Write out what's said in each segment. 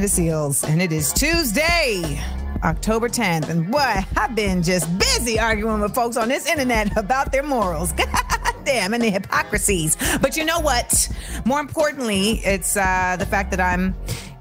Amanda Seales, and it is Tuesday, October 10th. And boy, I've been just busy arguing with folks on this internet about their morals. Damn, and the hypocrisies. But you know what? More importantly, it's the fact that I'm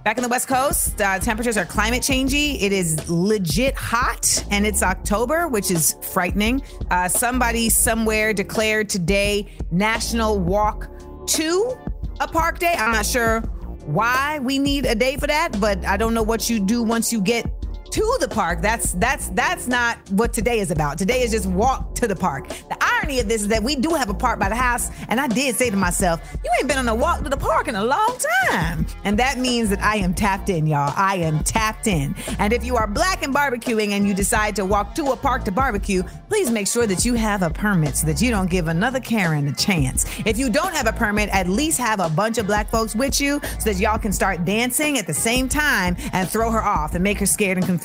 back in the West Coast. Temperatures are climate changey. It is legit hot, and it's October, which is frightening. Somebody somewhere declared today National Walk to a Park Day. I'm not sure why we need a day for that, but I don't know what you do once you get to the park. That's not what today is about. Today is just walk to the park. The irony of this is that we do have a park by the house, and I did say to myself, you ain't been on a walk to the park in a long time. And that means that I am tapped in, y'all. I am tapped in. And if you are black and barbecuing and you decide to walk to a park to barbecue, please make sure that you have a permit so that you don't give another Karen a chance. If you don't have a permit, at least have a bunch of black folks with you so that y'all can start dancing at the same time and throw her off and make her scared and confused.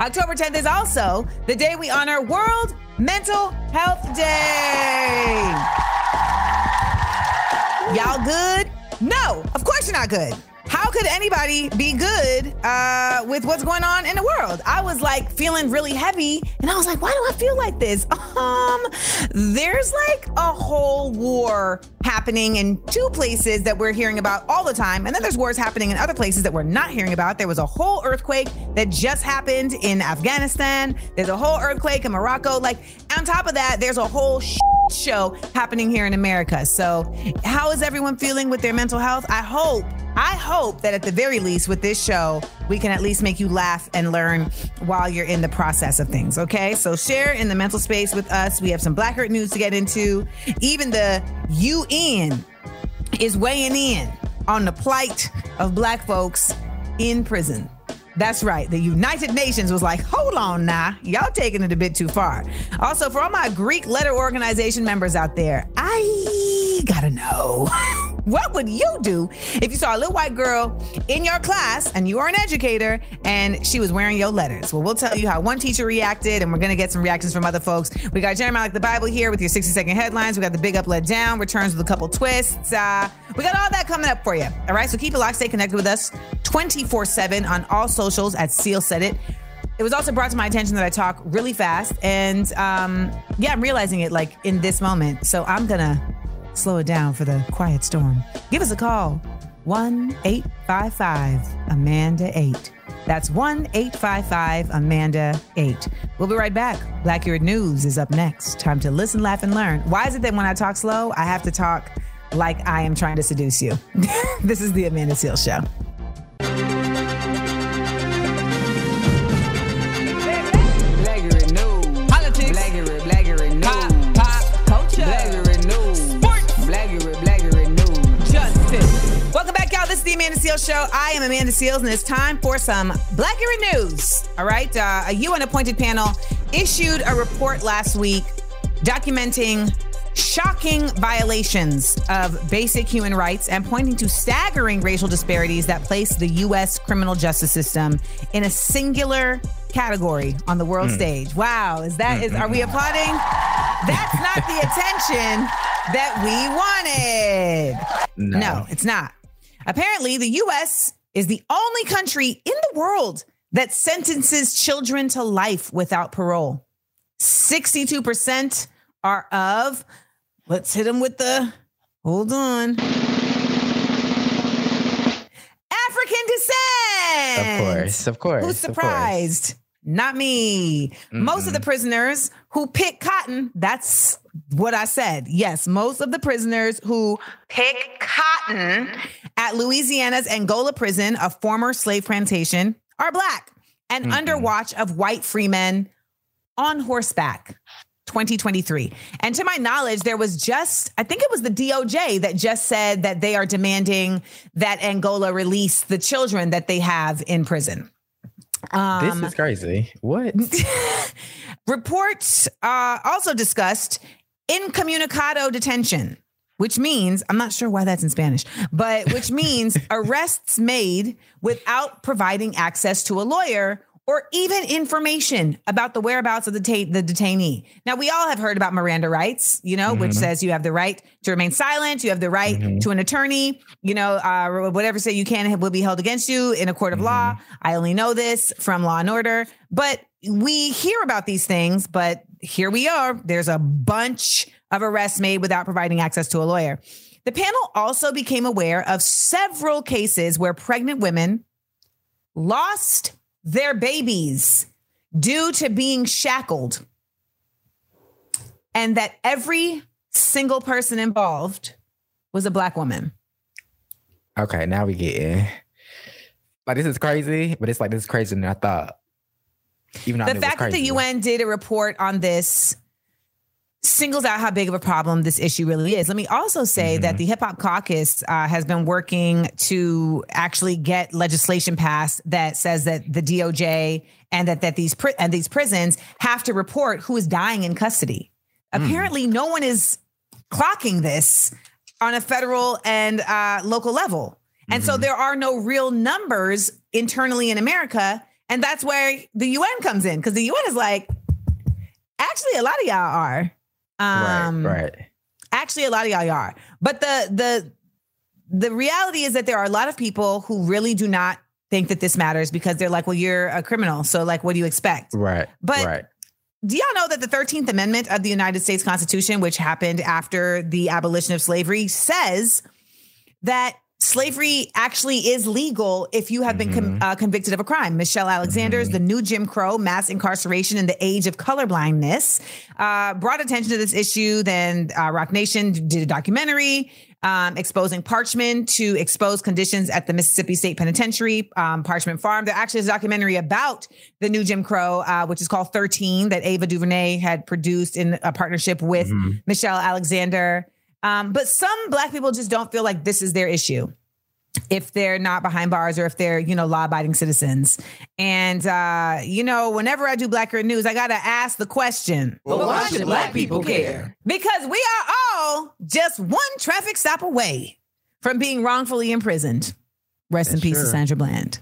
October 10th is also the day we honor World Mental Health Day. Y'all good? No, of course you're not good. How could anybody be good with what's going on in the world? I was like feeling really heavy, and I was like, why do I feel like this? There's like a whole war happening in two places that we're hearing about all the time. And then there's wars happening in other places that we're not hearing about. There was a whole earthquake that just happened in Afghanistan. There's a whole earthquake in Morocco. Like on top of that, there's a whole show happening here in America. So how is everyone feeling with their mental health? I hope that at the very least with this show, we can at least make you laugh and learn while you're in the process of things, okay? So share in the mental space with us. We have some Blackurate news to get into. Even the UN is weighing in on the plight of black folks in prison. That's right. The United Nations was like, hold on now. Y'all taking it a bit too far. Also, for all my Greek letter organization members out there, I gotta know. What would you do if you saw a little white girl in your class and you are an educator and she was wearing your letters? Well, we'll tell you how one teacher reacted, and we're going to get some reactions from other folks. We got Jeremiah Like the Bible here with your 60-second headlines. We got the Big Up, Let Down, returns with a couple twists. We got all that coming up for you. All right, so keep it locked. Stay connected with us 24/7 on all socials at Seal Said It. It was also brought to my attention that I talk really fast, and I'm realizing it like in this moment. So I'm going to slow it down for the quiet storm. Give us a call. 1-855-AMANDA-8. That's 1-855-AMANDA-8. We'll be right back. Blackurate News is up next. Time to listen, laugh, and learn. Why is it that when I talk slow, I have to talk like I am trying to seduce you? This is the Amanda Seales Show. Amanda Seales Show. I am Amanda Seales, and it's time for some Blackurate News. All right, a UN-appointed panel issued a report last week documenting shocking violations of basic human rights and pointing to staggering racial disparities that place the U.S. criminal justice system in a singular category on the world stage. Wow, are we applauding? That's not the attention that we wanted. No, it's not. Apparently, the U.S. is the only country in the world that sentences children to life without parole. 62% are of, let's hit them with the, hold on, African descent. Of course. Who's surprised? Not me. Mm-hmm. Most of the prisoners who pick cotton, that's what I said. Yes, most of the prisoners who pick cotton at Louisiana's Angola prison, a former slave plantation, are black and under watch of white freemen on horseback. 2023. And to my knowledge, there was I think it was the DOJ that just said that they are demanding that Angola release the children that they have in prison. This is crazy. What? Reports also discussed incommunicado detention, which means, I'm not sure why that's in Spanish, but which means arrests made without providing access to a lawyer or even information about the whereabouts of the detainee. Now, we all have heard about Miranda rights, you know, which says you have the right to remain silent. You have the right to an attorney, you know, whatever say you can will be held against you in a court of law. I only know this from Law and Order, but we hear about these things, but here we are. There's a bunch of arrests made without providing access to a lawyer. The panel also became aware of several cases where pregnant women lost their babies due to being shackled, and that every single person involved was a Black woman. Okay, now we get in. Like, this is crazy, but it's like, this is crazier than I thought. Even though the fact that the UN did a report on this singles out how big of a problem this issue really is. Let me also say that the Hip Hop Caucus has been working to actually get legislation passed that says that the DOJ and these prisons have to report who is dying in custody. Apparently, no one is clocking this on a federal and local level. And so there are no real numbers internally in America. And that's where the UN comes in, because the UN is like, actually, a lot of y'all are. Right. Actually, a lot of y'all are. But the reality is that there are a lot of people who really do not think that this matters, because they're like, well, you're a criminal, so like, what do you expect? Right. But do y'all know that the 13th Amendment of the United States Constitution, which happened after the abolition of slavery, says that slavery actually is legal if you have been convicted of a crime. Michelle Alexander's The New Jim Crow, Mass Incarceration in the Age of Colorblindness brought attention to this issue. Then Rock Nation did a documentary exposing Parchman to expose conditions at the Mississippi State Penitentiary, Parchman Farm. There actually is a documentary about the New Jim Crow, which is called 13, that Ava DuVernay had produced in a partnership with Michelle Alexander. But some Black people just don't feel like this is their issue if they're not behind bars, or if they're, you know, law-abiding citizens. And, you know, whenever I do Blackurate News, I got to ask the question, well, why should Black people care? Because we are all just one traffic stop away from being wrongfully imprisoned. Rest in peace to Sandra Bland.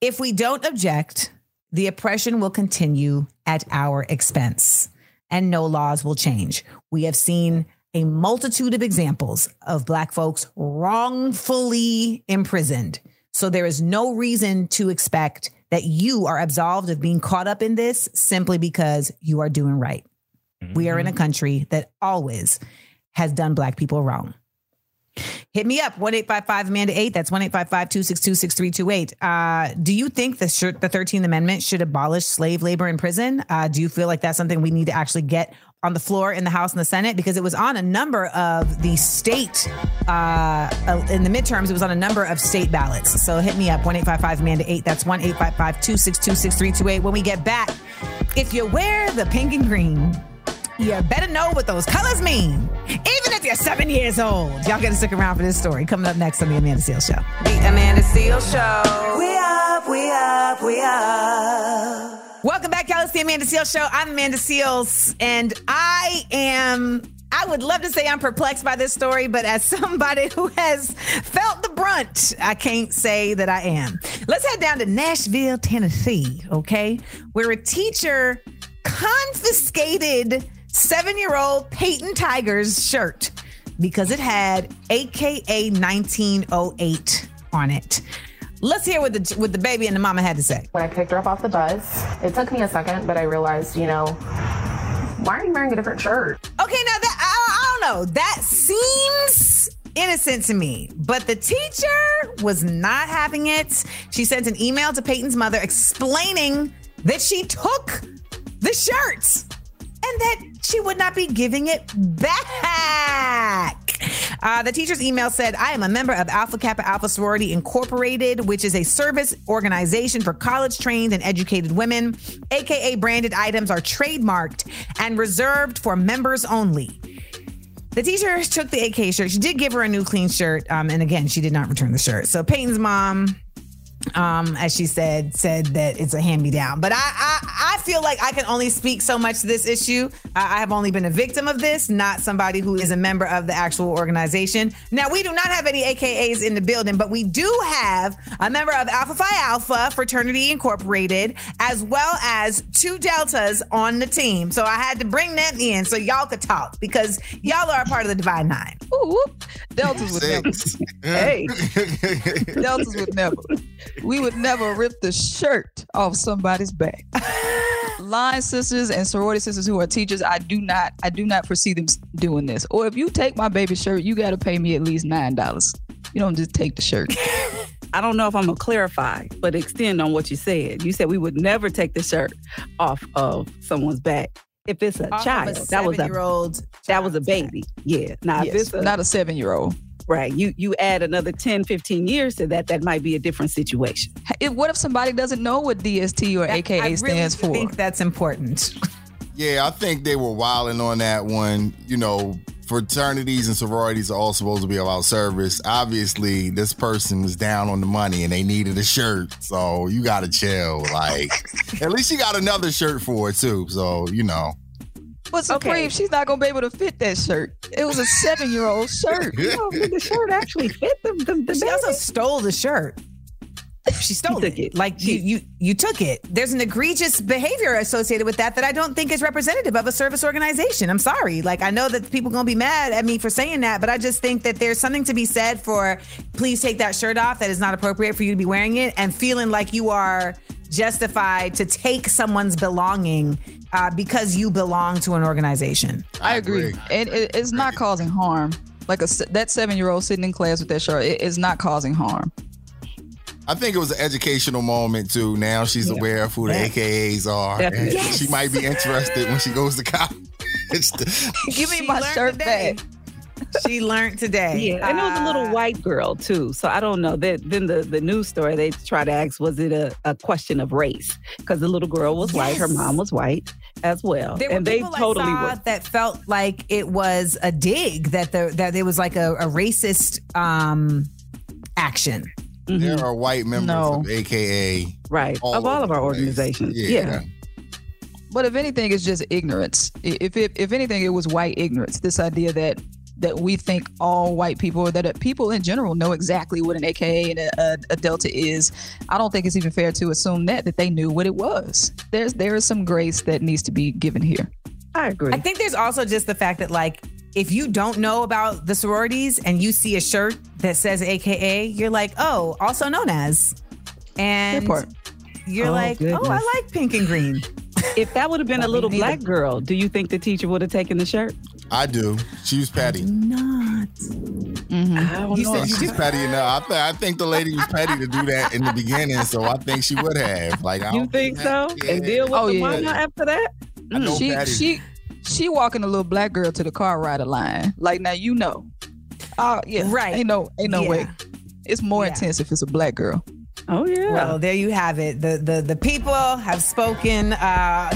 If we don't object, the oppression will continue at our expense, and no laws will change. We have seen a multitude of examples of Black folks wrongfully imprisoned. So there is no reason to expect that you are absolved of being caught up in this simply because you are doing right. We are in a country that always has done Black people wrong. Hit me up, 1-855-AMANDA-8. That's 1-855-262-6328. Do you think the 13th Amendment should abolish slave labor in prison? Do you feel like that's something we need to actually get on the floor in the House and the Senate? Because it was on a number of the state, in the midterms, it was on a number of state ballots. So hit me up, 1-855-AMANDA-8. That's 1-855-262-6328. When we get back, if you wear the pink and green, you better know what those colors mean, even if you're 7 years old. Y'all gotta stick around for this story. Coming up next on The Amanda Seales Show. The Amanda Seales Show. We up, we up, we up. Welcome back, y'all. It's The Amanda Seales Show. I'm Amanda Seales, and I would love to say I'm perplexed by this story, but as somebody who has felt the brunt, I can't say that I am. Let's head down to Nashville, Tennessee, okay? Where a teacher confiscated 7-year-old Peyton Tiger's shirt because it had AKA 1908 on it. Let's hear what the baby and the mama had to say. When I picked her up off the bus, it took me a second, but I realized, you know, why are you wearing a different shirt? Okay, now that I don't know. That seems innocent to me, but the teacher was not having it. She sent an email to Peyton's mother explaining that she took the shirts and that she would not be giving it back. The teacher's email said, I am a member of Alpha Kappa Alpha Sorority Incorporated, which is a service organization for college-trained and educated women. AKA branded items are trademarked and reserved for members only. The teacher took the AKA shirt. She did give her a new clean shirt. And again, she did not return the shirt. So Peyton's mom, as she said that it's a hand-me-down. But I I feel like I can only speak so much to this issue. I have only been a victim of this, not somebody who is a member of the actual organization. Now, we do not have any AKAs in the building, but we do have a member of Alpha Phi Alpha Fraternity Incorporated, as well as two Deltas on the team. So I had to bring that in so y'all could talk, because y'all are a part of the Divine Nine. Ooh, Deltas would never. Hey, Deltas would never. We would never rip the shirt off somebody's back. Line sisters and sorority sisters who are teachers, I do not foresee them doing this. Or if you take my baby shirt, you got to pay me at least $9. You don't just take the shirt. I don't know if I'm going to clarify, but extend on what you said. You said we would never take the shirt off of someone's back. If it's a child, that was a baby. Yeah. Now, yes, if it's not a 7-year-old. Right. You add another 10, 15 years to that, that might be a different situation. What if somebody doesn't know what DST or AKA stands for? I think that's important. Yeah, I think they were wilding on that one. You know, fraternities and sororities are all supposed to be about service. Obviously, this person was down on the money and they needed a shirt. So you got to chill. Like, at least she got another shirt for it, too. So, you know. But Supreme, she's not going to be able to fit that shirt. It was a 7-year-old shirt. You know, the shirt actually fit them. She also stole the shirt. She stole it. Like, you took it. There's an egregious behavior associated with that I don't think is representative of a service organization. I'm sorry. Like, I know that people are going to be mad at me for saying that, but I just think that there's something to be said for, please take that shirt off. That is not appropriate for you to be wearing it, and feeling like you are justified to take someone's belonging because you belong to an organization. I agree. And it's not causing harm. Like that 7-year-old sitting in class with that shirt, it's not causing harm. I think it was an educational moment, too. Now she's aware of who the AKAs are. And she might be interested when she goes to college. Give me my shirt back. She learned today. Yeah, and it was a little white girl, too. So I don't know. Then the news story, they try to ask, was it a question of race? Because the little girl was white. Her mom was white as well. There and were people they totally I saw were. That felt like it was a dig, that it was like a racist action. Mm-hmm. There are white members of AKA. Right. All of our organizations. Yeah. But if anything, it's just ignorance. If anything, it was white ignorance. This idea that we think all white people, or that people in general know exactly what an AKA and a Delta is. I don't think it's even fair to assume that they knew what it was. There is some grace that needs to be given here. I agree. I think there's also just the fact that, like, if you don't know about the sororities and you see a shirt that says AKA, you're like, oh, also known as. And you're like, goodness. Oh, I like pink and green. If that would have been a little black girl, do you think the teacher would have taken the shirt? I do. She was Patty. Not. Mm-hmm. I don't know. She's Patty enough. I think the lady was Patty to do that in the beginning, so I think she would have. Like, you think so? Yeah. And deal with mama after that? I know Patty. She walking a little black girl to the car rider line. Like, now you know. Oh, yeah. Right. Ain't no way. It's more intense if it's a black girl. Oh, yeah. Well, there you have it. The people have spoken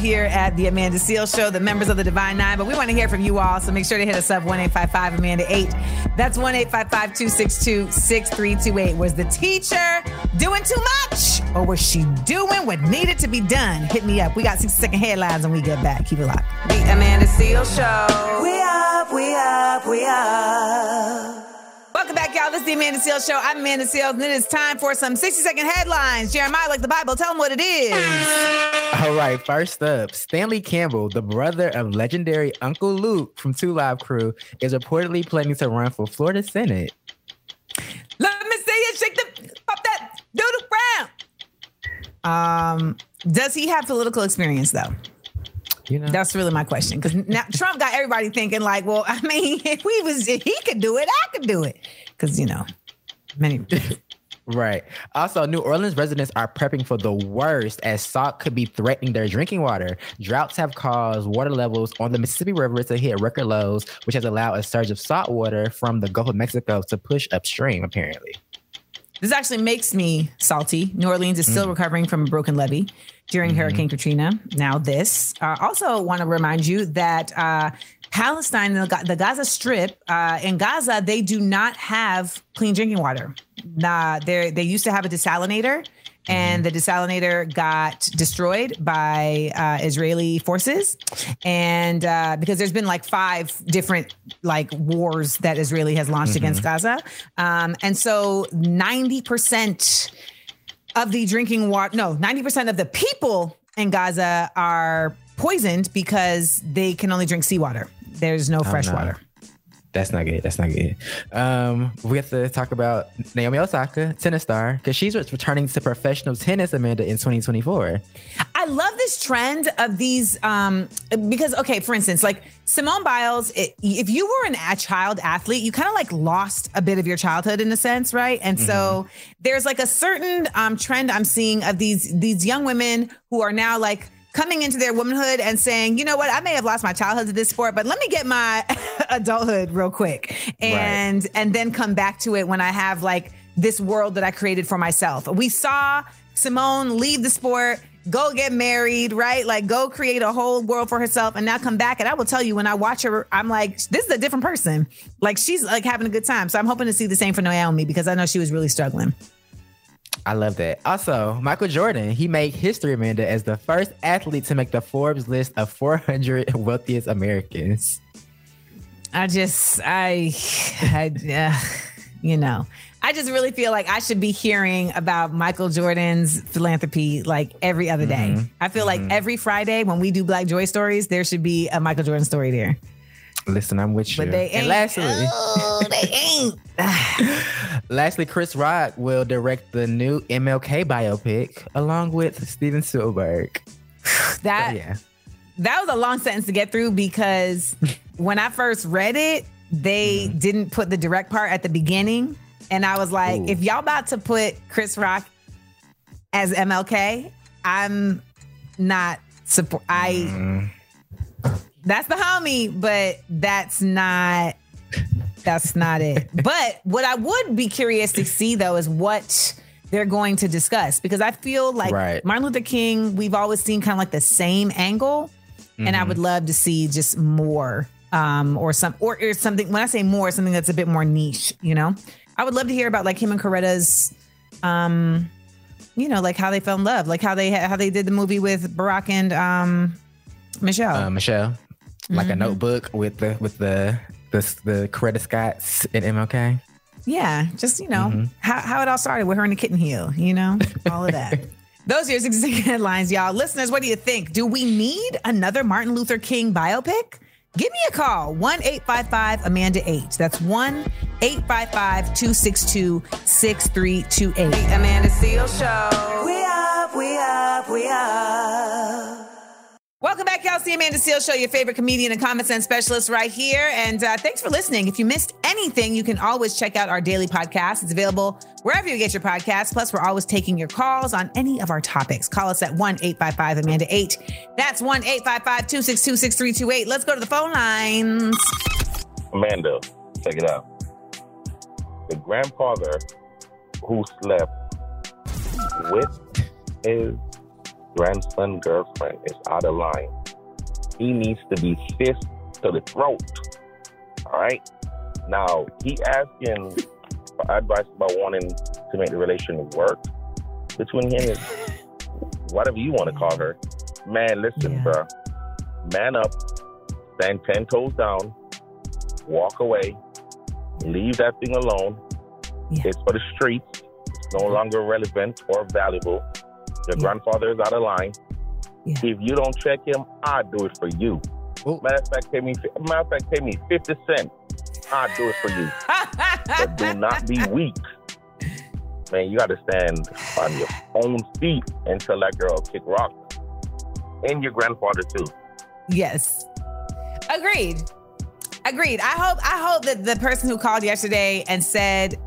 here at the Amanda Seales Show, the members of the Divine Nine, but we want to hear from you all, so make sure to hit us up, 1-855-AMANDA-8. That's 1-855-262-6328. Was the teacher doing too much, or was she doing what needed to be done? Hit me up. We got 60-second headlines when we get back. Keep it locked. The Amanda Seales Show. We up, we up, we up. Welcome back, y'all. This is the Amanda Seales Show. I'm Amanda Seales, and it is time for some 60-second headlines. Jeremiah, like the Bible, tell them what it is. All right, first up, Stanley Campbell, the brother of legendary Uncle Luke from 2 Live Crew, is reportedly planning to run for Florida Senate. Let me see you shake pop that doodle brown. Does he have political experience, though? You know? That's really my question, because now Trump got everybody thinking like, well, I mean, if he could do it, I could do it, because many. Right. Also, New Orleans residents are prepping for the worst, as salt could be threatening their drinking water. Droughts have caused water levels on the Mississippi River to hit record lows, which has allowed a surge of salt water from the Gulf of Mexico to push upstream, apparently. This actually makes me salty. New Orleans is still recovering from a broken levee during Hurricane Katrina. Now this. I also want to remind you that Palestine, the Gaza Strip, in Gaza, they do not have clean drinking water. They used to have a desalinator, and the desalinator got destroyed by Israeli forces. And because there's been like 5 different like wars that Israeli has launched against Gaza. And so 90% of the drinking water, no, 90% of the people in Gaza are poisoned because they can only drink seawater. There's no fresh water. That's not good. That's not good. We have to talk about Naomi Osaka, tennis star, because she's returning to professional tennis, Amanda, in 2024. I love this trend of these because, okay, for instance, like Simone Biles, if you were a child athlete, you kind of like lost a bit of your childhood in a sense, right? And so there's like a certain trend I'm seeing of these young women who are now like coming into their womanhood and saying, you know what, I may have lost my childhood to this sport, but let me get my adulthood real quick and then come back to it when I have like this world that I created for myself. We saw Simone leave the sport, go get married, right? Like go create a whole world for herself and now come back. And I will tell you, when I watch her, I'm like, this is a different person. Like she's like having a good time. So I'm hoping to see the same for Naomi because I know she was really struggling. I love that. Also, Michael Jordan, he made history, Amanda, as the first athlete to make the Forbes list of 400 wealthiest Americans. I just really feel like I should be hearing about Michael Jordan's philanthropy like every other day. I feel like every Friday when we do Black Joy Stories, there should be a Michael Jordan story there. Listen, I'm with you. But they ain't. And lastly, lastly, Chris Rock will direct the new MLK biopic along with Steven Spielberg. That was a long sentence to get through because when I first read it, they didn't put the direct part at the beginning. And I was like, if y'all about to put Chris Rock as MLK, I'm not support. That's the homie, but that's not it. But what I would be curious to see, though, is what they're going to discuss, because I feel like Martin Luther King, we've always seen kind of like the same angle. And I would love to see just more or something. When I say more, something that's a bit more niche, you know, I would love to hear about like him and Coretta's, you know, like how they fell in love, like how they did the movie with Barack and Michelle. Like a notebook with the Coretta Scotts and MLK. Yeah, just, you know, how it all started with her in the kitten heel, you know, all of that. Those are your 6 headlines, y'all. Listeners, what do you think? Do we need another Martin Luther King biopic? Give me a call, 1-855-AMANDA-8. That's 1-855-262-6328. The Amanda Seales Show. We up, we up, we up. Welcome back, y'all. It's the Amanda Seales Show, your favorite comedian and common sense specialist right here. And thanks for listening. If you missed anything, you can always check out our daily podcast. It's available wherever you get your podcasts. Plus, we're always taking your calls on any of our topics. Call us at 1-855-AMANDA-8. That's 1-855-262-6328. Let's go to the phone lines. Amanda, check it out. The grandfather who slept with his grandson girlfriend is out of line. He needs to be fist to the throat. All right. Now he asking for advice about wanting to make the relation work between him and whatever you want to call her. Man, listen, bro. Man up. Stand 10 toes down. Walk away. Leave that thing alone. Yeah. It's for the streets. It's no longer relevant or valuable. Your grandfather is out of line. Yeah. If you don't check him, I'll do it for you. Matter of fact, pay me 50 cents. I'll do it for you. But do not be weak. Man, you got to stand on your own feet and tell that girl kick rock. And your grandfather, too. Yes. Agreed. I hope that the person who called yesterday and said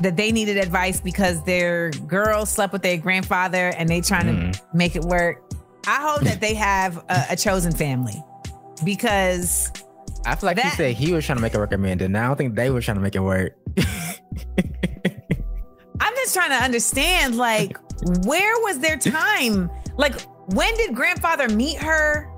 that they needed advice because their girl slept with their grandfather and they trying to make it work. I hope that they have a chosen family, because I feel like he said he was trying to make it work, Amanda. And I don't think they were trying to make it work. I'm just trying to understand, like, where was their time? Like, when did grandfather meet her?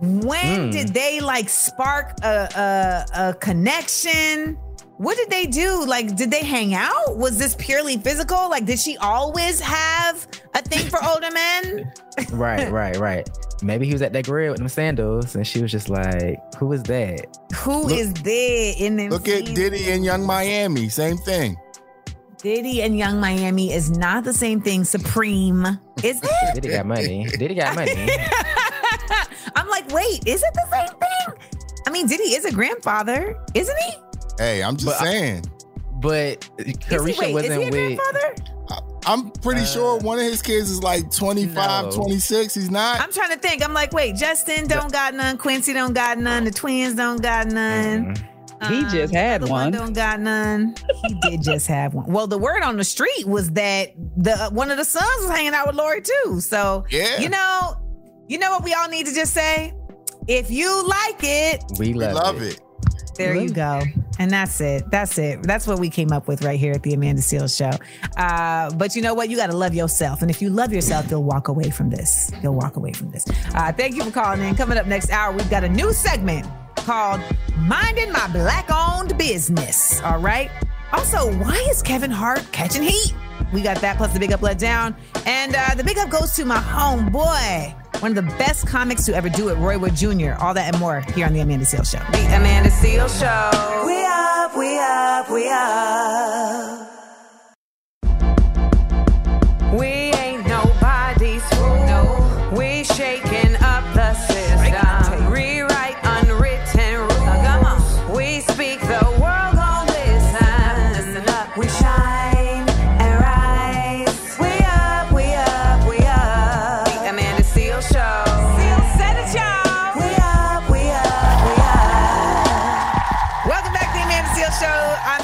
When did they like spark a connection? What did they do? Like, did they hang out? Was this purely physical? Like, did she always have a thing for older men? Right. Maybe he was at that grill with them sandals and she was just like, who is that? Look at Diddy and Young Miami. Same thing. Diddy and Young Miami is not the same thing. Supreme. Is it? Diddy got money. I'm like, wait, is it the same thing? I mean, Diddy is a grandfather, isn't he? Hey, I'm just saying. But Carisha wasn't with. I'm pretty sure one of his kids is like 25, 26. He's not. I'm trying to think. I'm like, wait, Justin don't got none. Quincy don't got none. The twins don't got none. He just had one. Don't got none. He did just have one. Well, the word on the street was that the one of the sons was hanging out with Lori too. So, you know what we all need to just say? If you like it, we love it. There you go. And that's it. That's what we came up with right here at the Amanda Seales Show. But you know what? You got to love yourself. And if you love yourself, you'll walk away from this. Thank you for calling in. Coming up next hour, we've got a new segment called Minding My Black-Owned Business. All right. Also, why is Kevin Hart catching heat? We got that plus the Big Up Let Down. And the Big Up goes to my homeboy, one of the best comics to ever do it, Roy Wood Jr. All that and more here on The Amanda Seales Show. The Amanda Seales Show. We up, we up, we up. We ain't nobody's fool. No. We shaking up the system. Rewrite unwritten rules. Come on. We speak the world on this time. Listen up, we shine.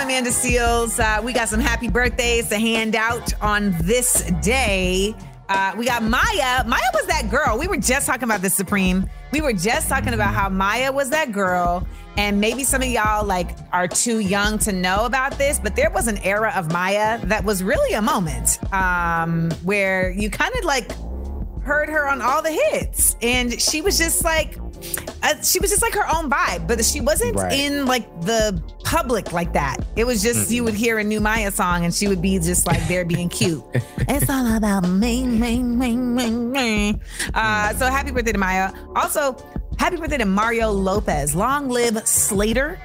Amanda Seales. We got some happy birthdays to hand out on this day. We got Maya. Maya was that girl. We were just talking about this, Supreme. We were just talking about how Maya was that girl. And maybe some of y'all like are too young to know about this, but there was an era of Maya that was really a moment where you kind of like heard her on all the hits. And she was just like, her own vibe, but she wasn't in like the public like that. It was just you would hear a new Maya song and she would be just like there being cute. It's all about me. So happy birthday to Maya. Also, happy birthday to Mario Lopez. Long live Slater.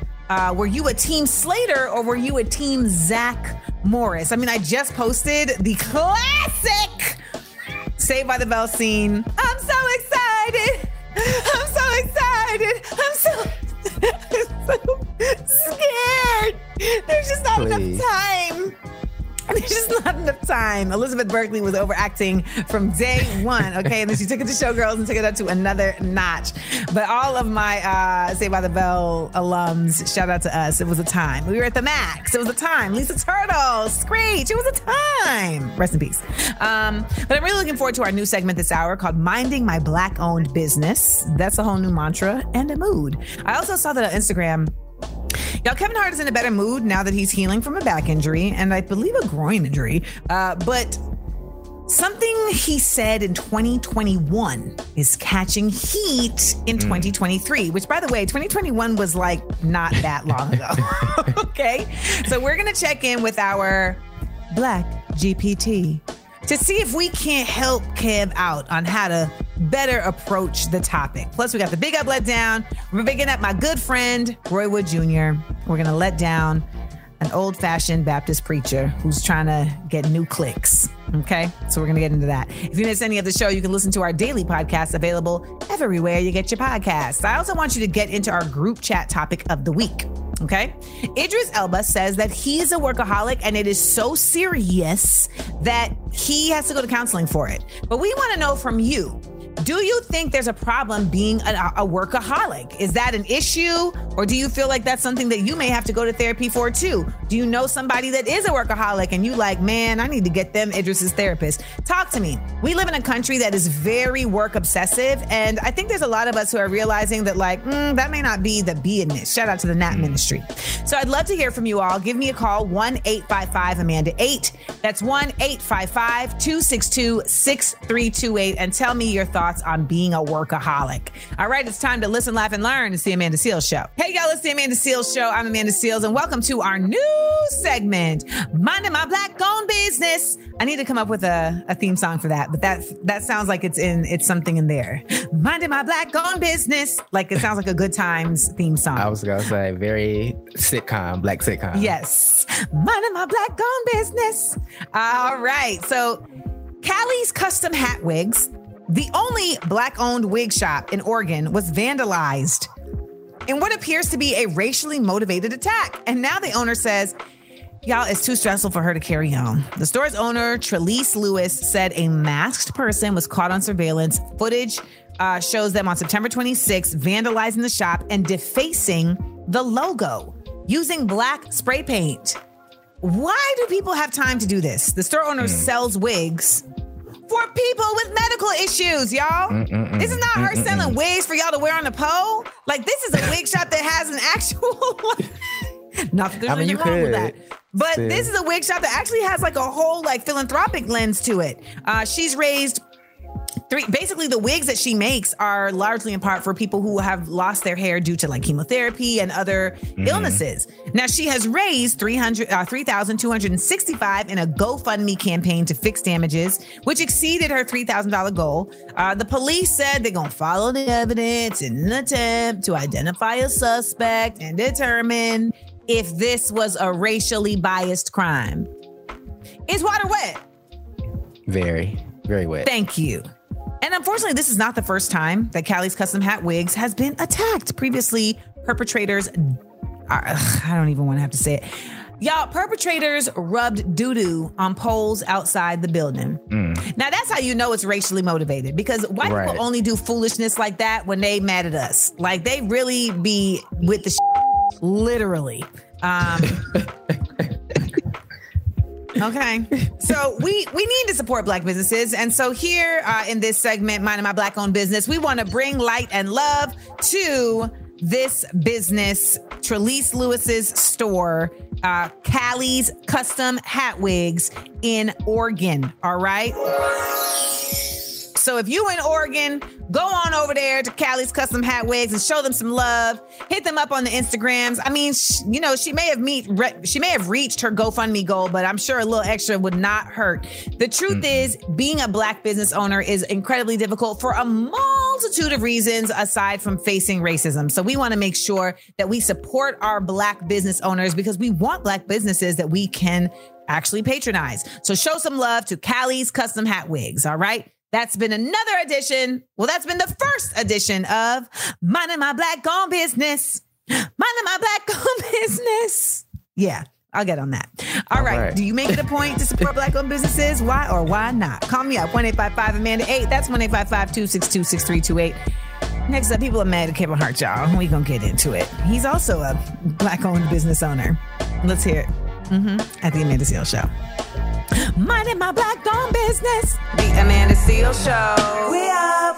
Were you a team Slater or were you a team Zach Morris? I mean, I just posted the classic Saved by the Bell scene. I'm so excited. I'm so scared. There's just not enough time. Elizabeth Berkley was overacting from day one, okay? And then she took it to Showgirls and took it up to another notch. But all of my Saved by the Bell alums, shout out to us. It was a time. We were at the Max. It was a time. Lisa Turtle, Screech. It was a time. Rest in peace. But I'm really looking forward to our new segment this hour called Minding My Black-Owned Business. That's a whole new mantra and a mood. I also saw that on Instagram. Y'all, Kevin Hart is in a better mood now that he's healing from a back injury and I believe a groin injury. But something he said in 2021 is catching heat in 2023, which, by the way, 2021 was like not that long ago. Okay. So we're going to check in with our Black GPT to see if we can't help Kev out on how to better approach the topic. Plus, we got the Big Up Let Down. We're picking up my good friend, Roy Wood Jr. We're going to let down an old-fashioned Baptist preacher who's trying to get new clicks. Okay? So we're going to get into that. If you missed any of the show, you can listen to our daily podcast available everywhere you get your podcasts. I also want you to get into our group chat topic of the week. Okay. Idris Elba says that he is a workaholic and it is so serious that he has to go to counseling for it. But we want to know from you. Do you think there's a problem being a workaholic? Is that an issue? Or do you feel like that's something that you may have to go to therapy for too? Do you know somebody that is a workaholic and you like, man, I need to get them Idris's therapist? Talk to me. We live in a country that is very work obsessive. And I think there's a lot of us who are realizing that like, that may not be the B in this. Shout out to the Nat Ministry. So I'd love to hear from you all. Give me a call. 1-855-AMANDA-8. That's 1-855-262-6328. And tell me your thoughts thoughts on being a workaholic. All right, it's time to listen, laugh, and learn. It's the Amanda Seales Show. Hey, y'all, it's the Amanda Seales Show. I'm Amanda Seales, and welcome to our new segment, Minding My Black-Owned Business. I need to come up with a theme song for that, but that sounds like it's something in there. Minding My Black-Owned Business. Like, it sounds like a Good Times theme song. I was going to say, very sitcom, black sitcom. Yes. Minding My Black-Owned Business. All right, so Callie's Custom Hat Wigs, the only Black-owned wig shop in Oregon, was vandalized in what appears to be a racially motivated attack. And now the owner says, y'all, it's too stressful for her to carry home. The store's owner, Trelise Lewis, said a masked person was caught on surveillance. Footage shows them on September 26th vandalizing the shop and defacing the logo using black spray paint. Why do people have time to do this? The store owner sells wigs for people with medical issues, y'all. This is not her selling wigs for y'all to wear on the pole. Like, this is a wig shop that has an actual... not that there's anything wrong with that. But see, this is a wig shop that actually has like a whole like philanthropic lens to it. She's raised... Basically, the wigs that she makes are largely in part for people who have lost their hair due to like chemotherapy and other illnesses. Now, she has raised $3,265 in a GoFundMe campaign to fix damages, which exceeded her $3,000 goal. The police said they're going to follow the evidence in an attempt to identify a suspect and determine if this was a racially biased crime. Is water wet? Very wet. Thank you. And unfortunately, this is not the first time that Callie's Custom Hat Wigs has been attacked. Previously, perpetrators rubbed doo-doo on poles outside the building. Now, that's how you know it's racially motivated, because white people only do foolishness like that when they mad at us. Like, they really be with the literally. Okay, so we need to support Black businesses. And so here in this segment, Minding My Black-Owned Business, we want to bring light and love to this business, Trelise Lewis's store, Callie's Custom Hat Wigs in Oregon, all right? So if you in Oregon, go on over there to Callie's Custom Hat Wigs and show them some love. Hit them up on the Instagrams. I mean, she may have reached her GoFundMe goal, but I'm sure a little extra would not hurt. The truth is, being a Black business owner is incredibly difficult for a multitude of reasons aside from facing racism. So we want to make sure that we support our Black business owners, because we want Black businesses that we can actually patronize. So show some love to Callie's Custom Hat Wigs, all right? That's been another edition. Well, that's been the first edition of Minding My Black-Owned Business. Minding My Black-Owned Business. Yeah, I'll get on that. All right. Do you make it a point to support Black-owned businesses? Why or why not? Call me up, 1-855-AMANDA-8. That's 1-855-262-6328. Next up, people are mad at Kevin Hart, y'all. We're going to get into it. He's also a Black-owned business owner. Let's hear it. At the Amanda Seales Show. Minding My Black-Owned Business. The Amanda Seales Show. We up.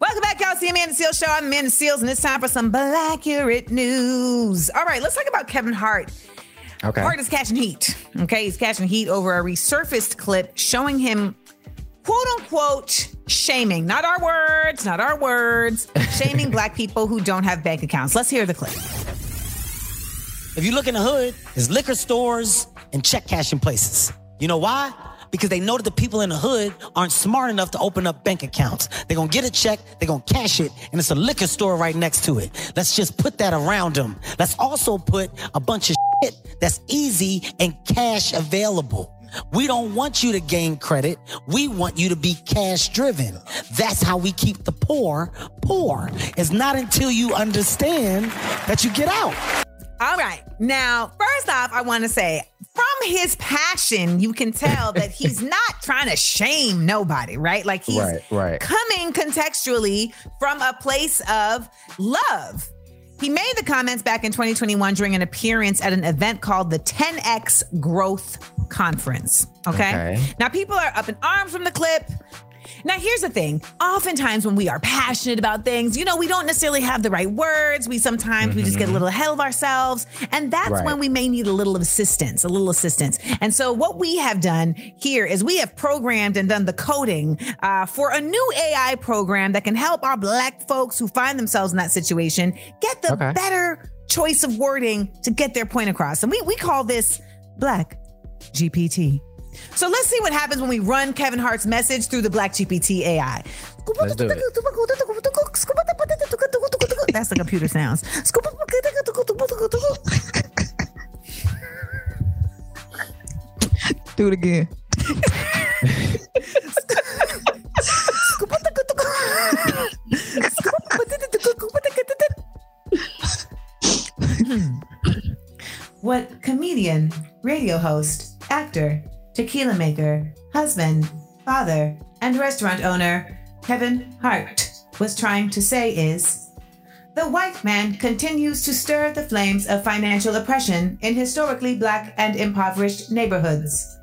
Welcome back, y'all. It's the Amanda Seales Show. I'm Amanda Seales, and it's time for some Blackurate news. All right, let's talk about Kevin Hart. Okay. Hart is catching heat. Okay, he's catching heat over a resurfaced clip showing him, quote-unquote, shaming. Not our words. Shaming Black people who don't have bank accounts. Let's hear the clip. If you look in the hood, there's liquor stores and check cashing places. You know why? Because they know that the people in the hood aren't smart enough to open up bank accounts. They're going to get a check, they're going to cash it, and it's a liquor store right next to it. Let's just put that around them. Let's also put a bunch of shit that's easy and cash available. We don't want you to gain credit. We want you to be cash driven. That's how we keep the poor poor. It's not until you understand that you get out. All right. Now, first off, I want to say, from his passion, you can tell that he's not trying to shame nobody, right? Like, he's coming contextually from a place of love. He made the comments back in 2021 during an appearance at an event called the 10X Growth Conference. Okay? Now, people are up in arms from the clip. Now, here's the thing. Oftentimes when we are passionate about things, you know, we don't necessarily have the right words. We sometimes we just get a little ahead of ourselves. And that's when we may need a little assistance. And so what we have done here is we have programmed and done the coding for a new AI program that can help our Black folks who find themselves in that situation get the better choice of wording to get their point across. And we call this Black GPT. So let's see what happens when we run Kevin Hart's message through the Black GPT AI. Let's do it. That's the computer sounds. Do it again. What comedian, radio host, actor, tequila maker, husband, father, and restaurant owner Kevin Hart was trying to say is, the white man continues to stir the flames of financial oppression in historically Black and impoverished neighborhoods.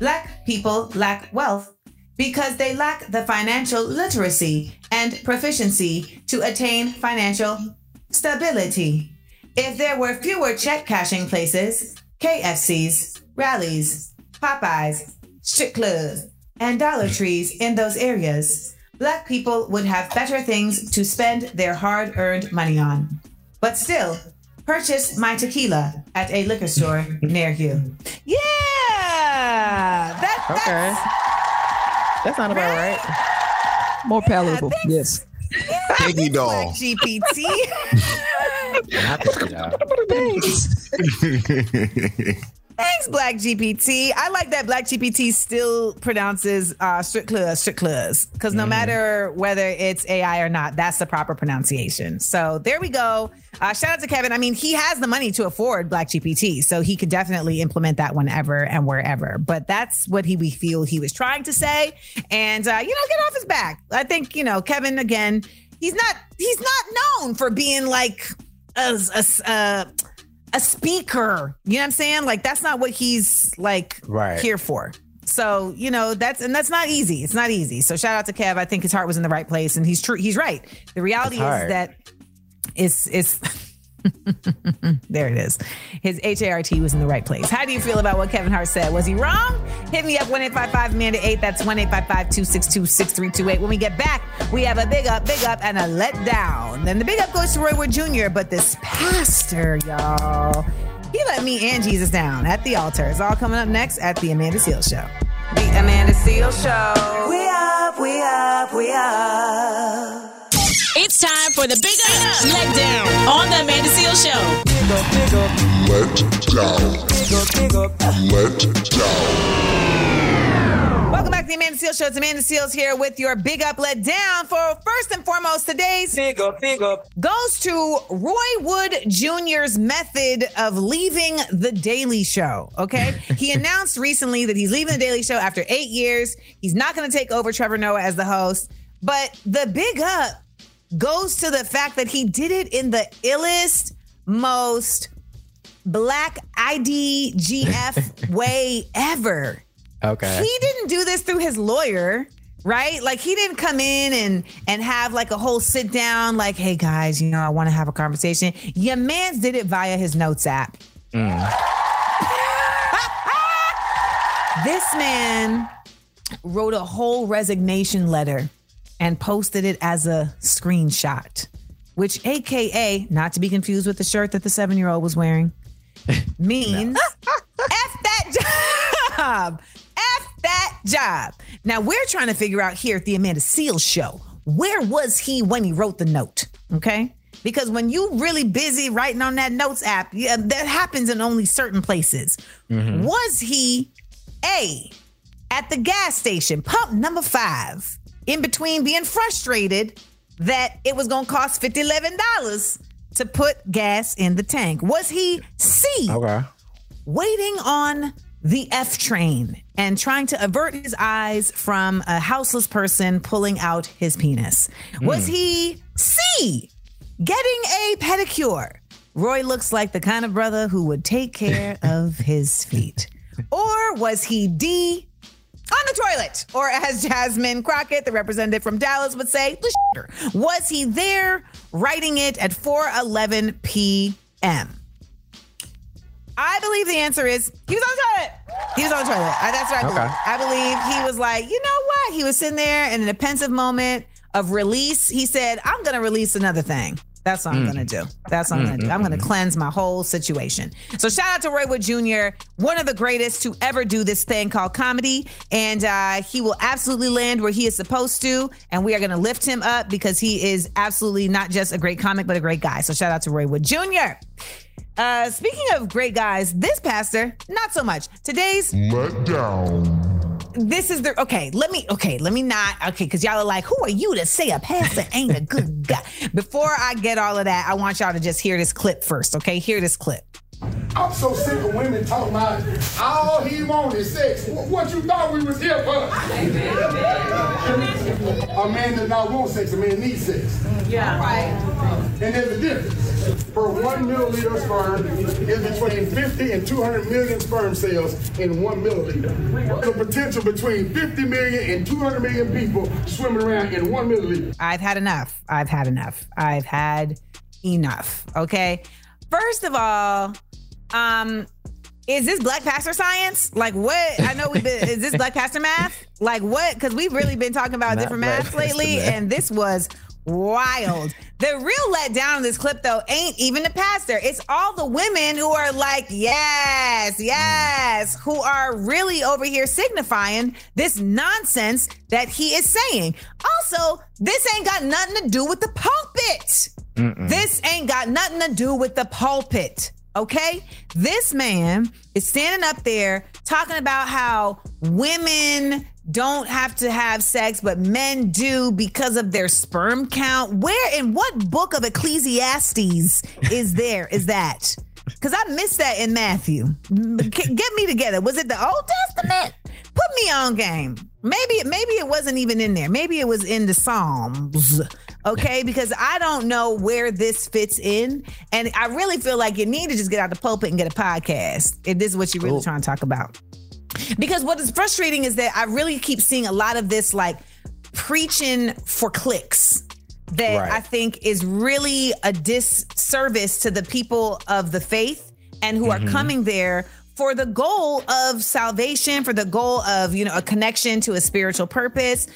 Black people lack wealth because they lack the financial literacy and proficiency to attain financial stability. If there were fewer check cashing places, KFCs, rallies, Popeyes, strip clubs, and Dollar Trees in those areas, Black people would have better things to spend their hard-earned money on. But still, purchase my tequila at a liquor store near you. Yeah! That sounds about right. More palatable. Yes. Piggy doll. GPT. Thanks, Black GPT. I like that Black GPT still pronounces strip clubs, because no matter whether it's AI or not, that's the proper pronunciation. So there we go. Shout out to Kevin. I mean, he has the money to afford Black GPT, so he could definitely implement that whenever and wherever. But that's what we feel he was trying to say. And, get off his back. I think, Kevin, again, he's not known for being like a speaker, you know what I'm saying? Like, that's not what he's here for. So, that's not easy. It's not easy. So shout out to Kev. I think his heart was in the right place, and he's true. He's right. The reality is that it's there it is. His HART was in the right place. How do you feel about what Kevin Hart said? Was he wrong? Hit me up 1-855-Amanda-8. That's 1-855-262-6328. When we get back, we have a big up, and a letdown. Then the big up goes to Roy Wood Jr., but this pastor, y'all, he let me and Jesus down at the altar. It's all coming up next at The Amanda Seales Show. The Amanda Seales Show. We up. It's time for the Big Up, Letdown on The Amanda Seales Show. Big up, let down. Welcome back to The Amanda Seales Show. It's Amanda Seales here with your Big Up, Let Down. For first and foremost, today's Big Up goes to Roy Wood Jr.'s method of leaving The Daily Show, okay? He announced recently that he's leaving The Daily Show after 8 years. He's not going to take over Trevor Noah as the host. But the Big Up goes to the fact that he did it in the illest, most Black IDGF way ever. Okay. He didn't do this through his lawyer, right? Like, he didn't come in and have like a whole sit down, like, hey guys, I want to have a conversation. Your man's did it via his notes app. This man wrote a whole resignation letter and posted it as a screenshot, which, AKA, not to be confused with the shirt that the 7-year-old was wearing, means F that job. F that job. Now, we're trying to figure out here at the Amanda Seales Show, where was he when he wrote the note? Okay? Because when you really busy writing on that notes app, that happens in only certain places. Mm-hmm. Was he, A, at the gas station, pump number 5, in between being frustrated that it was going to cost $11 to put gas in the tank? Was he, C, waiting on the F train and trying to avert his eyes from a houseless person pulling out his penis? Was he, C, getting a pedicure? Roy looks like the kind of brother who would take care of his feet. Or was he, D, on the toilet? Or as Jasmine Crockett, the representative from Dallas, would say, the shitter. Was he there writing it at 4:11 p.m.? I believe the answer is he was on the toilet. He was on the toilet. That's what I believe. Okay. I believe he was like, you know what? He was sitting there and in a pensive moment of release, he said, I'm going to release another thing. That's what I'm going to do. That's what I'm going to do. I'm going to cleanse my whole situation. So shout out to Roy Wood Jr., one of the greatest to ever do this thing called comedy. And he will absolutely land where he is supposed to. And we are going to lift him up because he is absolutely not just a great comic, but a great guy. So shout out to Roy Wood Jr. Speaking of great guys, this pastor, not so much. Today's letdown. This is the, okay, let me not, because y'all are like, who are you to say a pastor ain't a good guy? Before I get all of that, I want y'all to just hear this clip first, okay? Hear this clip. I'm so sick of women talking about all he wanted sex. What you thought we was here for? A man does not want sex, a man needs sex. Yeah, right. And there's a difference. Per 1 milliliter sperm is between 50 and 200 million sperm cells in 1 milliliter. The potential between 50 million and 200 million people swimming around in 1 milliliter. I've had enough. Okay. First of all, is this Black pastor science? Like what? I know we've been, is this Black pastor math? Like what? Because we've really been talking about different maths lately, and this was wild. The real letdown in this clip, though, ain't even the pastor. It's all the women who are like, yes, yes, who are really over here signifying this nonsense that he is saying. Also, this ain't got nothing to do with the pulpit. Mm-mm. This ain't got nothing to do with the pulpit. Okay, this man is standing up there talking about how women don't have to have sex, but men do because of their sperm count. Where in what book of Ecclesiastes is there is that? Because I missed that in Matthew. Get me together. Was it the Old Testament? Put me on game. Maybe it wasn't even in there. Maybe it was in the Psalms. Okay, because I don't know where this fits in. And I really feel like you need to just get out the pulpit and get a podcast if this is what you're really trying to talk about. Because what is frustrating is that I really keep seeing a lot of this like preaching for clicks that I think is really a disservice to the people of the faith and who are coming there for the goal of salvation, for the goal of, you know, a connection to a spiritual purpose,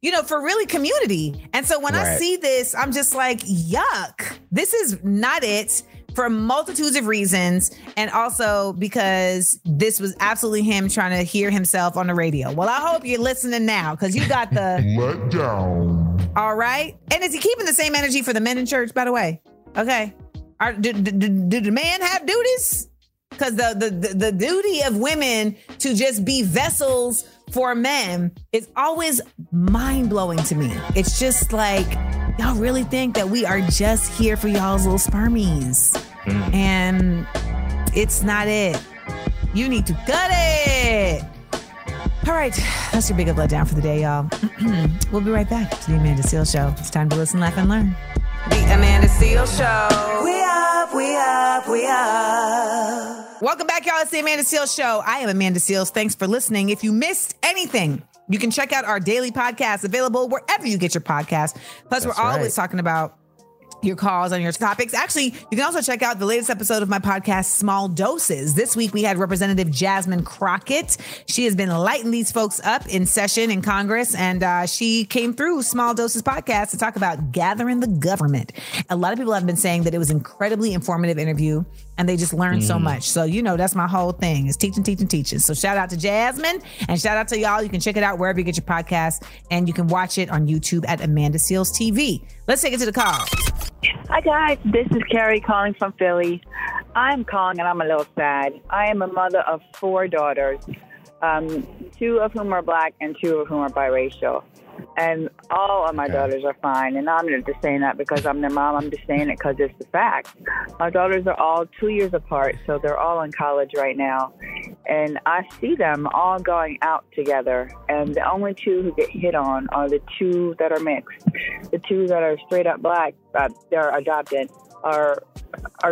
you know, for really community. And so when I see this, I'm just like, yuck, this is not it for multitudes of reasons. And also because this was absolutely him trying to hear himself on the radio. Well, I hope you're listening now because you got the letdown. All right. And is he keeping the same energy for the men in church, by the way? Okay. Do the men have duties? Because the duty of women to just be vessels for men is always mind-blowing to me. It's just like, y'all really think that we are just here for y'all's little spermies. And it's not it. You need to gut it. All right, that's your big up letdown for the day, y'all. We'll be right back to the Amanda Seales Show. It's time to listen, laugh, and learn. The Amanda Seales Show. We up, we up, we up. Welcome back, y'all. It's the Amanda Seales Show. I am Amanda Seales. Thanks for listening. If you missed anything, you can check out our daily podcast available wherever you get your podcast. Plus, we're always talking about your calls on your topics. Actually, you can also check out the latest episode of my podcast, Small Doses. This week, we had Representative Jasmine Crockett. She has been lighting these folks up in session in Congress, and she came through Small Doses podcast to talk about gathering the government. A lot of people have been saying that it was an incredibly informative interview, and they just learned so much. So, you know, that's my whole thing is teaching. So shout out to Jasmine and shout out to y'all. You can check it out wherever you get your podcast, and you can watch it on YouTube at Amanda Seales TV. Let's take it to the call. Hi, guys. This is Carrie calling from Philly. I'm calling and I'm a little sad. I am a mother of 4 daughters, 2 of whom are Black and 2 of whom are biracial. And all of my daughters are fine. And I'm not just saying that because I'm their mom. I'm just saying it because it's the fact. My daughters are all 2 years apart, so they're all in college right now. And I see them all going out together. And the only 2 who get hit on are the 2 that are mixed. The 2 that are straight up Black, they're adopted, are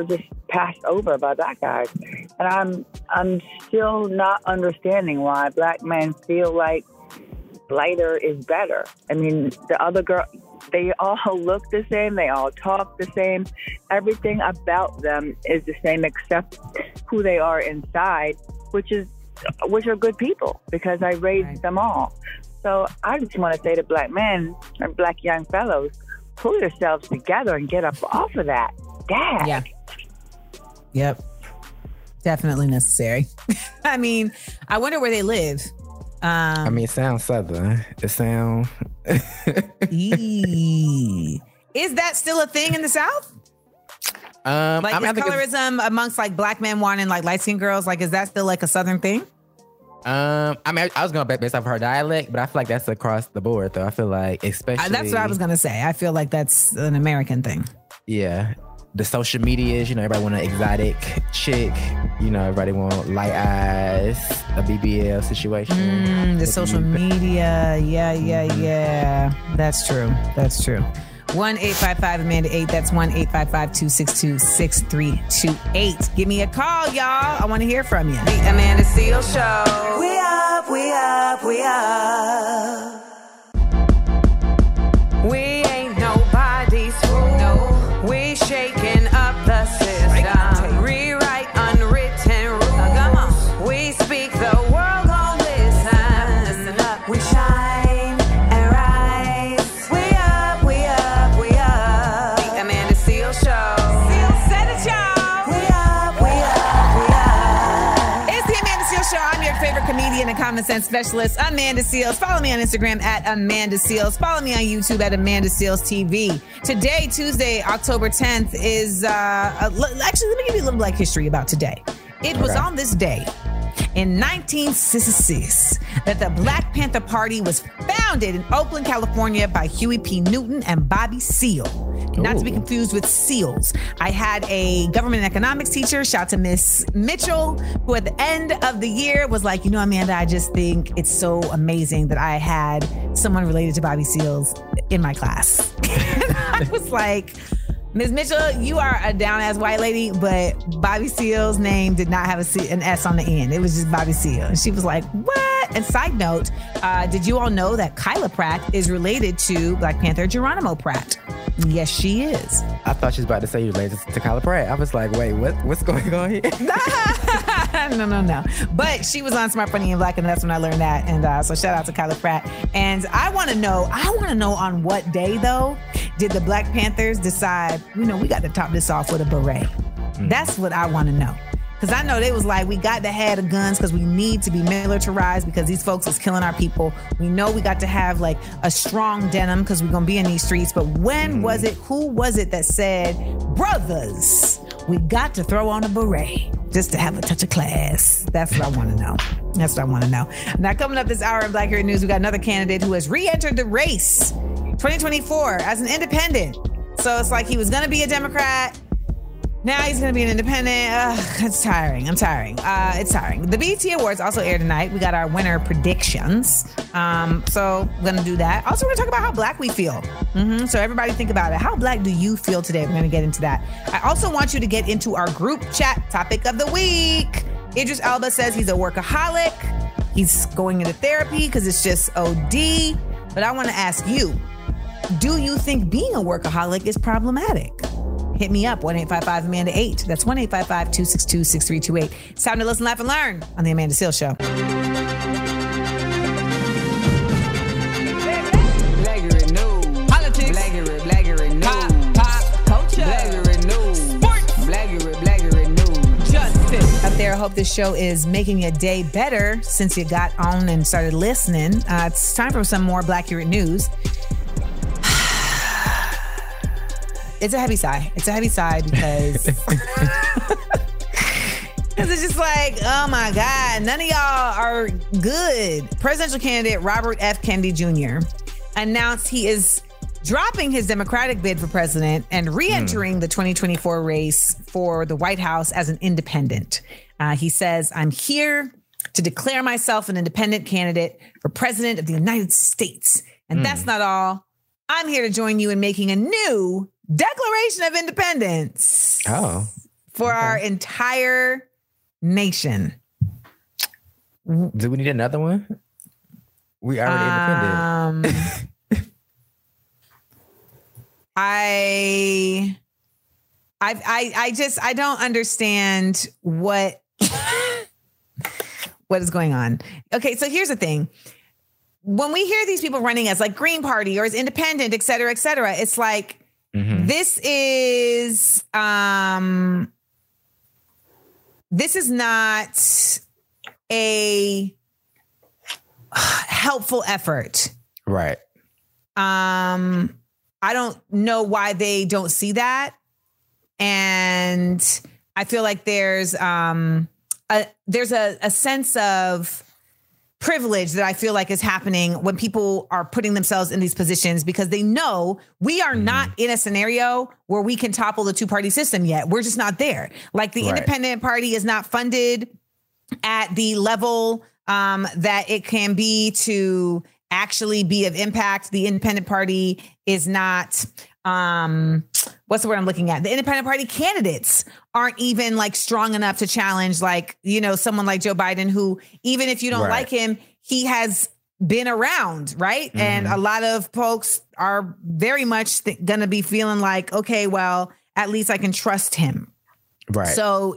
just passed over by Black guys. And I'm still not understanding why black men feel like lighter is better. I mean, the other girl, they all look the same. They all talk the same. Everything about them is the same except who they are inside, which are good people because I raised them all. So I just want to say to black men and black young fellows, pull yourselves together and get up off of that. Dad. Yeah. Yep. Definitely necessary. I mean, I wonder where they live. I mean, it sounds Southern. It sounds... Is that still a thing in the South? Like, I mean, colorism amongst, like, black men wanting, like, light-skinned girls, like, is that still, like, a Southern thing? I mean, I was going to bet based off her dialect, but I feel like that's across the board, though. I feel like, especially... that's what I was going to say. I feel like that's an American thing. Yeah. The social medias, you know, everybody want an exotic chick. You know, everybody want light eyes, a BBL situation. The social media. Yeah. That's true. 1-855-AMANDA-8. That's 1-855-262-6328. Give me a call, y'all. I want to hear from you. The Amanda Seales Show. We up, we up, we up. We ain't nobody's fool. No. We shaking up the system. Rewrite unwritten rules. Come on. We speak the world gon' listen. Listen up. We shine. And a common sense specialist, Amanda Seales. Follow me on Instagram at Amanda Seales. Follow me on YouTube at Amanda Seales TV. Today, Tuesday, October 10th is, actually, let me give you a little Black history about today. It was on this day in 1966 that the Black Panther Party was founded in Oakland, California by Huey P. Newton and Bobby Seale. Not to be confused with SEALs. I had a government and economics teacher, shout to Miss Mitchell, who at the end of the year was like, you know, Amanda, I just think it's so amazing that I had someone related to Bobby Seales in my class. And I was like, Miss Mitchell, you are a down-ass white lady, but Bobby Seales' name did not have an S on the end. It was just Bobby Seale. And she was like, what? And side note, did you all know that Kyla Pratt is related to Black Panther Geronimo Pratt? Yes, she is. I thought she was about to say you're related to Kyla Pratt. I was like, wait, what's going on here? No. But she was on Smart, Funny, and Black, and that's when I learned that. And so shout out to Kyla Pratt. And I want to know on what day, though, did the Black Panthers decide, you know, we got to top this off with a beret. That's what I want to know. Because I know they was like, we got to have the guns because we need to be militarized because these folks is killing our people. We know we got to have like a strong denim because we're going to be in these streets. But when was it, who was it that said, brothers, we got to throw on a beret just to have a touch of class? That's what I want to know. Now, coming up this hour in Blackurate News, we got another candidate who has re-entered the race 2024 as an independent. So it's like he was going to be a Democrat. Now he's going to be an independent. It's tiring. It's tiring. The BET Awards also air tonight. We got our winner predictions. So we're going to do that. Also, we're going to talk about how black we feel. So everybody think about it. How black do you feel today? We're going to get into that. I also want you to get into our group chat topic of the week. Idris Elba says he's a workaholic. He's going into therapy because it's just OD. But I want to ask you, do you think being a workaholic is problematic? Hit me up, 1-855-AMANDA-8. That's 1-855-262-6328. It's time to listen, laugh, and learn on The Amanda Seales Show. Blackurate News. Politics. Blackurate News. Pop. Culture. Blackurate News. Sports. Blackurate News. Justice. Up there, I hope this show is making your day better since you got on and started listening. It's time for some more Blackurate News. It's a heavy sigh. Because it's just like, oh my God, none of y'all are good. Presidential candidate Robert F. Kennedy Jr. announced he is dropping his Democratic bid for president and re-entering the 2024 race for the White House as an independent. He says, I'm here to declare myself an independent candidate for president of the United States. And that's not all. I'm here to join you in making a new Declaration of Independence for our entire Nation. Do we need another one? We already independent. I don't understand what what is going on. Okay, so here's the thing. When we hear these people running as like Green Party or as independent, et cetera, it's like this is not a helpful effort. Right. I don't know why they don't see that. And I feel like there's a sense of privilege that I feel like is happening when people are putting themselves in these positions, because they know we are not in a scenario where we can topple the two-party system yet. We're just not there. Like the independent party is not funded at the level that it can be to actually be of impact. The independent party is not, what's the word I'm looking at? The independent party candidates aren't even like strong enough to challenge, like, you know, someone like Joe Biden, who, even if you don't like him, he has been around. Right. Mm-hmm. And a lot of folks are very much going to be feeling like, okay, well, at least I can trust him. Right. So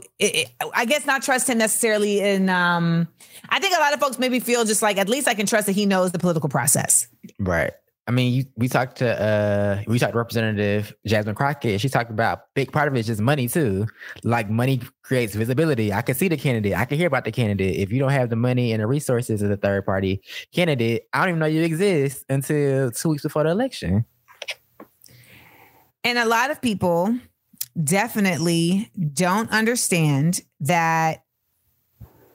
I guess not trust him necessarily in, I think a lot of folks maybe feel just like, at least I can trust that he knows the political process. Right. I mean, we talked to Representative Jasmine Crockett. She talked about a big part of it is just money too. Like money creates visibility. I can see the candidate. I can hear about the candidate. If you don't have the money and the resources as a third party candidate, I don't even know you exist until 2 weeks before the election. And a lot of people definitely don't understand that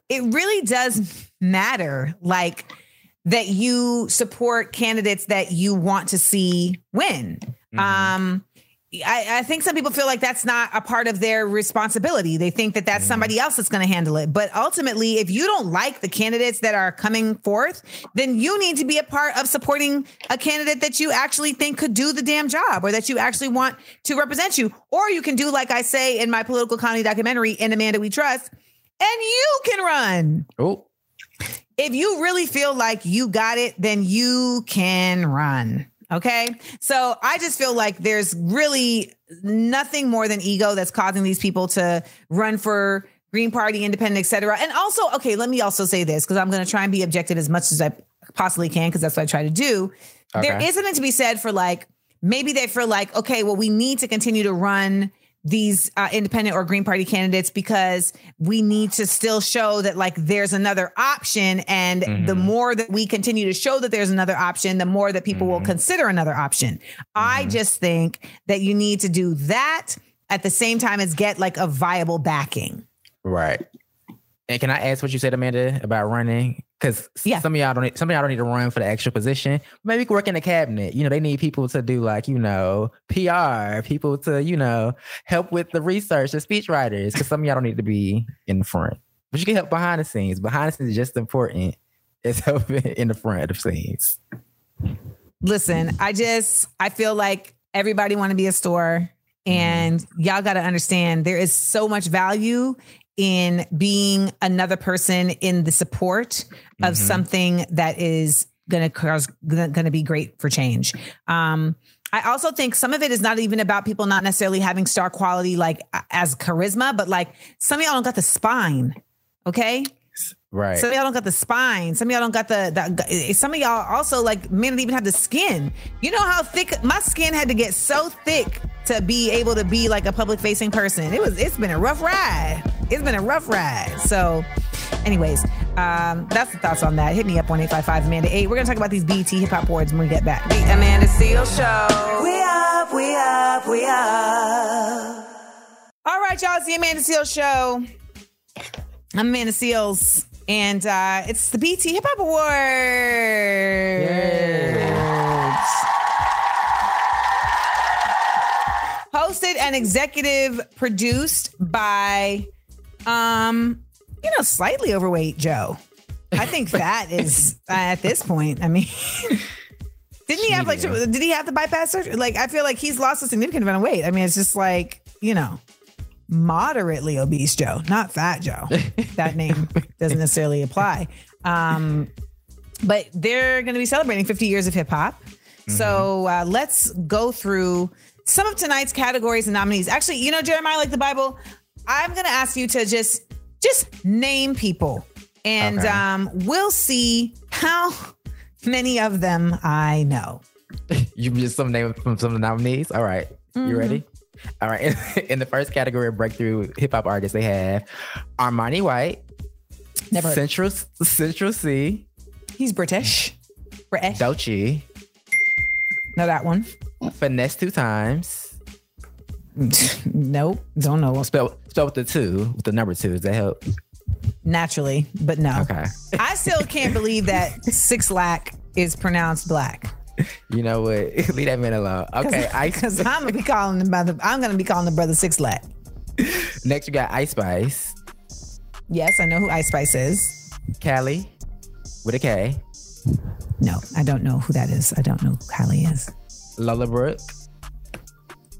it really does matter. Like, that you support candidates that you want to see win. Mm-hmm. I think some people feel like that's not a part of their responsibility. They think that that's somebody else that's going to handle it. But ultimately, if you don't like the candidates that are coming forth, then you need to be a part of supporting a candidate that you actually think could do the damn job, or that you actually want to represent you. Or you can do, like I say in my political comedy documentary, In Amanda We Trust, and you can run. Oh. If you really feel like you got it, then you can run. Okay. So I just feel like there's really nothing more than ego that's causing these people to run for Green Party, independent, et cetera. And also, okay, let me also say this, because I'm going to try and be objective as much as I possibly can, because that's what I try to do. Okay. There is something to be said for, like, maybe they feel like, okay, well, we need to continue to run these independent or Green Party candidates because we need to still show that, like, there's another option. And the more that we continue to show that there's another option, the more that people will consider another option. I just think that you need to do that at the same time as get, like, a viable backing. Right. And can I ask what you said, Amanda, about running? Because some of y'all don't need to run for the extra position. Maybe you can work in the cabinet. You know, they need people to do, like, you know, PR, people to, you know, help with the research, the speech writers. Because some of y'all don't need to be in the front. But you can help behind the scenes. Behind the scenes is just important as helping in the front of scenes. Listen, I feel like everybody want to be a store. And y'all got to understand there is so much value in being another person in the support of something that is going to be great for change. I also think some of it is not even about people not necessarily having star quality, like as charisma, but like some of y'all don't got the spine. Okay. Right. Some of y'all don't got the spine. Some of y'all don't got the some of y'all also, like, men don't even have the skin. You know how thick my skin had to get, so thick, to be able to be like a public facing person. It's been a rough ride. It's been a rough ride. So anyways, that's the thoughts on that. Hit me up on 855-AMANDA-8. We're going to talk about these BET Hip Hop Awards when we get back. The Amanda Seales Show. We up, we up, we up. All right, y'all. It's the Amanda Seales Show. I'm Amanda Seales. And it's the BET Hip Hop Awards. Yes. Hosted and executive produced by, slightly overweight Joe. I think that is at this point. I mean, did he have the bypass surgery? Like, I feel like he's lost a significant amount of weight. I mean, it's just like, you know, moderately obese Joe, not Fat Joe. That name doesn't necessarily apply. But they're going to be celebrating 50 years of hip hop. Mm-hmm. So let's go through some of tonight's categories and nominees. Actually, you know, Jeremiah, like the Bible, I'm going to ask you to just name people, and okay, we'll see how many of them I know. You just some name from some of the nominees. All right. Mm-hmm. You ready? All right. In the first category of breakthrough hip hop artists, they have Armani White. Never heard. Central C. He's British. Doechii. Know that one. Finesse 2 times. Nope. Don't know. Spell with the 2, with the number 2. Does that help? Naturally, but no. Okay. I still can't believe that 6 lakh is pronounced black. You know what? Leave that man alone. Okay. Because I'm going to be calling the brother 6 lakh. Next, we got Ice Spice. Yes, I know who Ice Spice is. Callie with a K. No, I don't know who that is. I don't know who Callie is. Lola Brooke.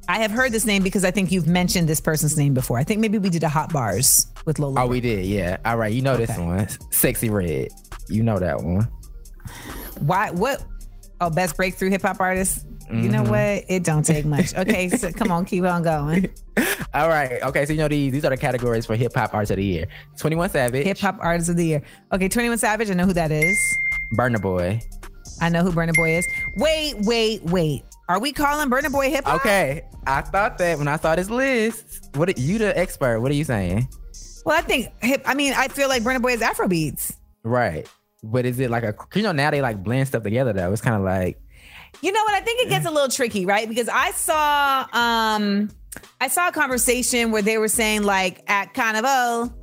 I have heard this name because I think you've mentioned this person's name before. I think maybe we did a Hot Bars with Lola. Oh, we did. Yeah. All right. You know this one. Sexy Red. You know that one. Why? What? Oh, best breakthrough hip hop artist. Mm-hmm. You know what? It don't take much. Okay, so come on, keep on going. All right. Okay, so you know these are the categories for hip hop artists of the year. 21 Savage. Hip hop artists of the year. Okay, 21 Savage. I know who that is. Burna Boy. I know who Burna Boy is. Wait. Are we calling Burna Boy hip hop? Okay, I thought that when I saw this list. What? You the expert? What are you saying? Well, I feel like Burna Boy is Afrobeats. Right. But is it like now they like blend stuff together though. It's kind of like, you know what? I think it gets a little tricky, right? Because I saw a conversation where they were saying like at Carnival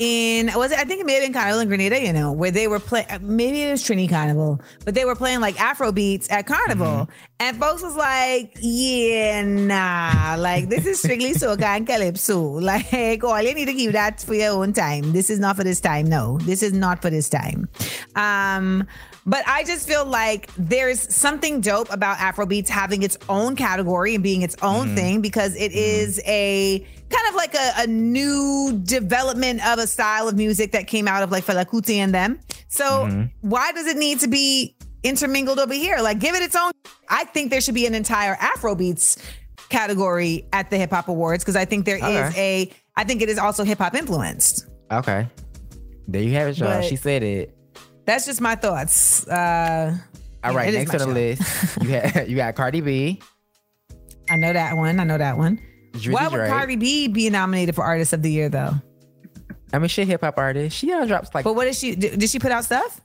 I think it may have been Carnival in Grenada, you know, where they were playing, maybe it was Trini Carnival, but they were playing like Afro beats at Carnival. Mm-hmm. And folks was like, yeah, nah, like this is strictly soca and calypso. Like, all you need to keep that for your own time. This is not for this time. No, this is not for this time. But I just feel like there's something dope about Afrobeats having its own category and being its own thing, because it is a kind of like a new development of a style of music that came out of like Fela Kuti and them. So why does it need to be intermingled over here? Like, give it its own. I think there should be an entire Afrobeats category at the Hip Hop Awards, because I think there is I think it is also hip hop influenced. Okay. There you have it, y'all. She said it. That's just my thoughts. All right, next on the list, you got Cardi B. I know that one. Why would Cardi B be nominated for Artist of the Year, though? I mean, she a hip-hop artist. She drops like... But what is she... Did she put out stuff?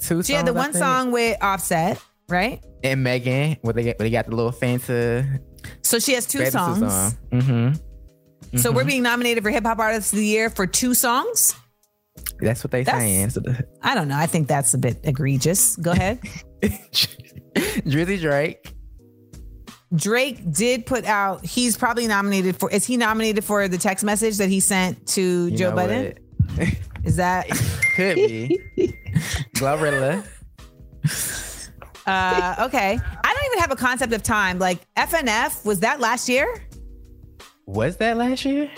2 songs, she had the one song with Offset, right? And Megan, where they got the little Fanta... So she has 2 songs. Mm-hmm. So we're being nominated for Hip-Hop Artist of the Year for 2 songs? That's what they're saying. I don't know. I think that's a bit egregious. Go ahead. Drizzy Drake. Drake did put out... He's probably nominated for... Is he nominated for the text message that he sent to Joe Budden? Is that... Could be. Glorilla. Okay. I don't even have a concept of time. Like, FNF, was that last year? Was that last year?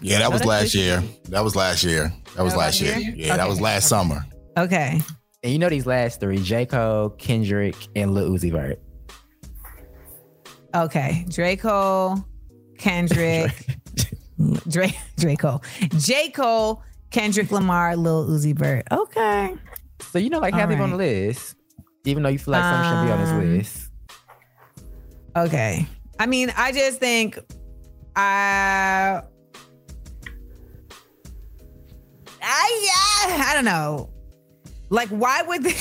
Yeah, that was last year. That was last year. Yeah, okay. That was last summer. Okay. And you know these last 3, J. Cole, Kendrick, and Lil Uzi Vert. Okay, J. Cole, Kendrick, J. Cole, Kendrick Lamar, Lil Uzi Vert. Okay. So you know, like, have them on the list, even though you feel like something should be on this list. Okay. I mean, I just think I don't know. Like, why would they...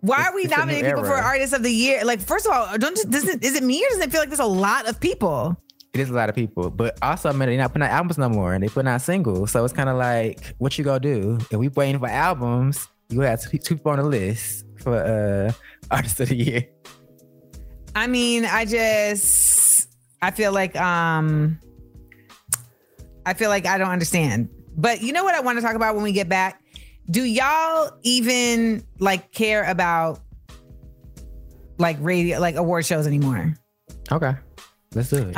Why are we nominating people for Artist of the Year? Like, first of all, is it me or does it feel like there's a lot of people? It is a lot of people. But also, I mean, they're not putting out albums no more and they're putting out singles. So it's kind of like, what you gonna do? If we waiting for albums, you have 2 people on the list for Artist of the Year. I mean, I feel like, I don't understand. But you know what I want to talk about when we get back? Do y'all even like care about like radio, like award shows anymore? Okay, let's do it.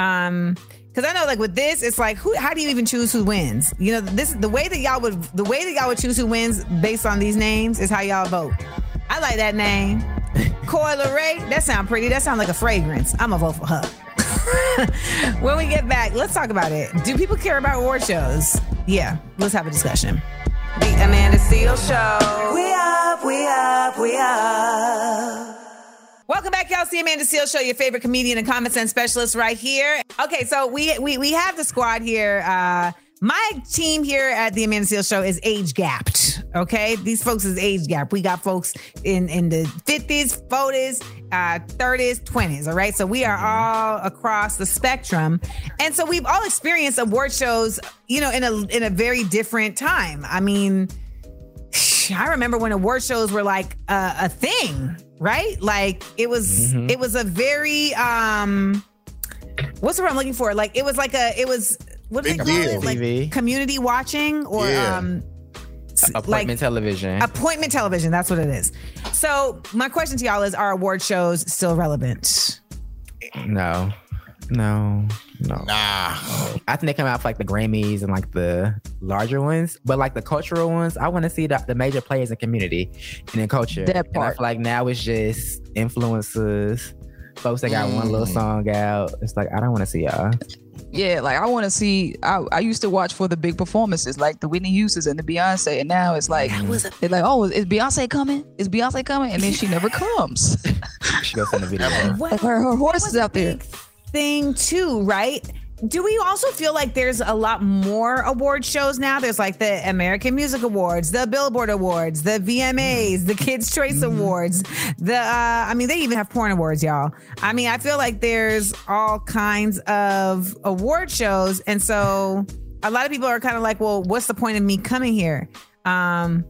Because I know, like with this, it's like, who? How do you even choose who wins? You know, this the way that y'all would choose who wins based on these names is how y'all vote. I like that name, Coileray. That sounds pretty. That sounds like a fragrance. I'm gonna vote for her. When we get back, let's talk about it. Do people care about award shows? Yeah, let's have a discussion. The Amanda Seales Show. We up, we up, we up. Welcome back, y'all. See Amanda Seales Show, your favorite comedian and common sense specialist right here. Okay, so we have the squad here. My team here at the Amanda Seales Show is age gapped. Okay, these folks is age gap. We got folks in the 50s, 40s, 30s, 20s. All right, so we are all across the spectrum, and so we've all experienced award shows, you know, in a very different time. I mean, I remember when award shows were like a thing. Right? Like it was, It was a very, what's the word I'm looking for? Like it was, what do they call it? Like community watching or, appointment television. Appointment television. That's what it is. So my question to y'all is, are award shows still relevant? No. Nah. I think they come out for like the Grammys and like the larger ones, but like the cultural ones, I want to see the major players in community and in culture. That part. And I feel like now it's just influencers, folks that got one little song out. It's like, I don't want to see y'all. Yeah, like I want to see, I used to watch for the big performances, like the Whitney Houstons and the Beyonce, and now it's like, it's like, oh, is Beyonce coming? Is Beyonce coming? And then she never comes. She goes in the video. Like her horse is out there. Thing too, right? Do we also feel like there's a lot more award shows now? There's like the American Music Awards, the Billboard Awards, the VMAs, the Kids' Choice Awards, the I mean, they even have porn awards, y'all. I mean, I feel like there's all kinds of award shows, and so a lot of people are kind of like, well, what's the point of me coming here? I'm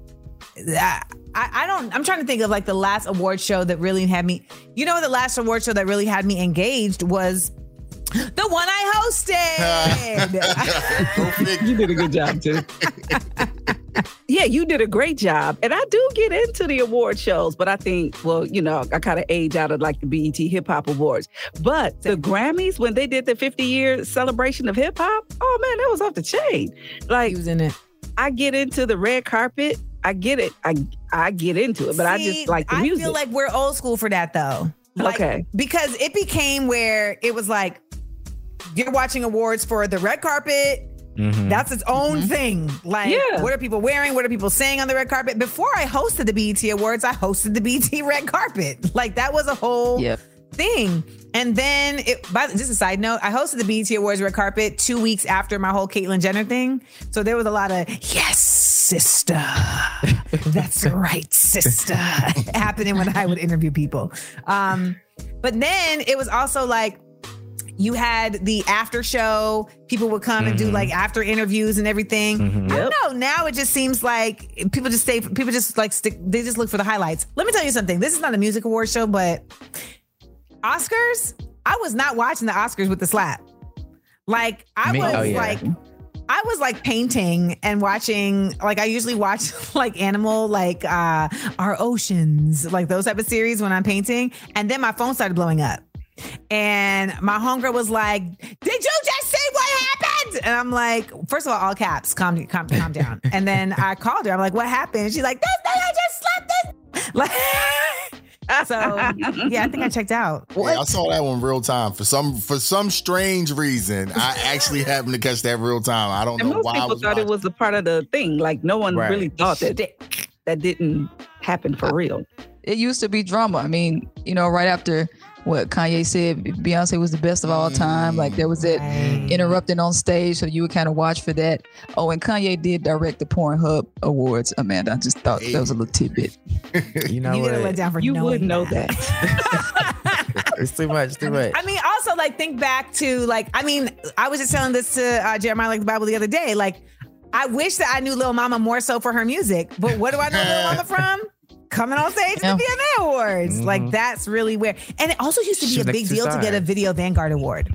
trying to think of like the last award show that really had me, you know, the last award show that really had me engaged was the one I hosted. You did a good job too. Yeah, you did a great job. And I do get into the award shows, but I think, well, you know, I kind of age out of like the BET Hip Hop Awards. But the Grammys, when they did the 50-year celebration of hip hop, oh man, that was off the chain. Like, he was in it. I get into the red carpet. I get it. I get into it, but see, I just like the music. I feel like we're old school for that, though. Like, okay. Because it became where it was like, you're watching awards for the red carpet. Mm-hmm. That's its own thing. Like, What are people wearing? What are people saying on the red carpet? Before I hosted the BET Awards, I hosted the BET red carpet. Like, that was a whole thing. And then, just a side note, I hosted the BET Awards red carpet 2 weeks after my whole Caitlyn Jenner thing. So there was a lot of, yes, sister. That's right, sister. happening when I would interview people. But then it was also like, you had the after show. People would come and do like after interviews and everything. Mm-hmm. I don't know. Now it just seems like they just look for the highlights. Let me tell you something. This is not a music award show, but Oscars, I was not watching the Oscars with the slap. Like I was like painting and watching, like I usually watch like animal, like our oceans, like those type of series when I'm painting. And then my phone started blowing up. And my homegirl was like, did you just see what happened? And I'm like, first of all caps, calm down. And then I called her. I'm like, what happened? And she's like, this thing, I just slapped this. Like, so yeah, I think I checked out. Yeah, I saw that one real time for some strange reason. I actually happened to catch that real time. I don't know most why. People thought it was a part of the thing. Like no one really thought that didn't happen for real. It used to be drama. I mean, you know, right after what Kanye said, Beyonce was the best of all time. Like there was that interrupting on stage, so you would kind of watch for that. Oh, and Kanye did direct the Pornhub Awards. Amanda, I just thought that was a little tidbit. You know, you what? Let down for you would know that. It's too much. I mean, also like think back to like, I mean, I was just telling this to Jeremiah like the Bible the other day. Like, I wish that I knew Lil Mama more so for her music, but what do I know Lil Mama from? Coming on stage at the BET Awards. Like, that's really weird. And it also used to be a big deal to get a Video Vanguard Award.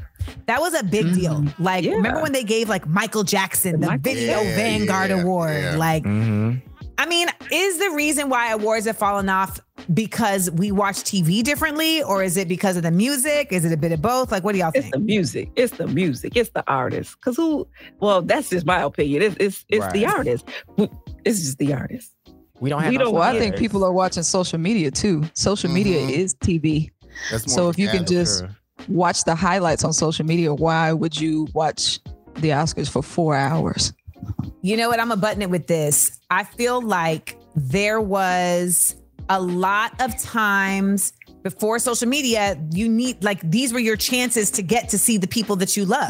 That was a big deal. Like, remember when they gave, like, Michael Jackson the Video Vanguard Award? Yeah. Like, I mean, is the reason why awards have fallen off because we watch TV differently, or is it because of the music? Is it a bit of both? Like, what do y'all think? It's the music. It's the music. It's the artist. Because who? Well, that's just my opinion. It's right. The artist. It's just the artist. We don't have. I think people are watching social media too. Social media is TV. That's more so if you can just watch the highlights on social media, why would you watch the Oscars for 4 hours? You know what? I'm going to button it with this. I feel like there was a lot of times before social media, you need, like, these were your chances to get to see the people that you love.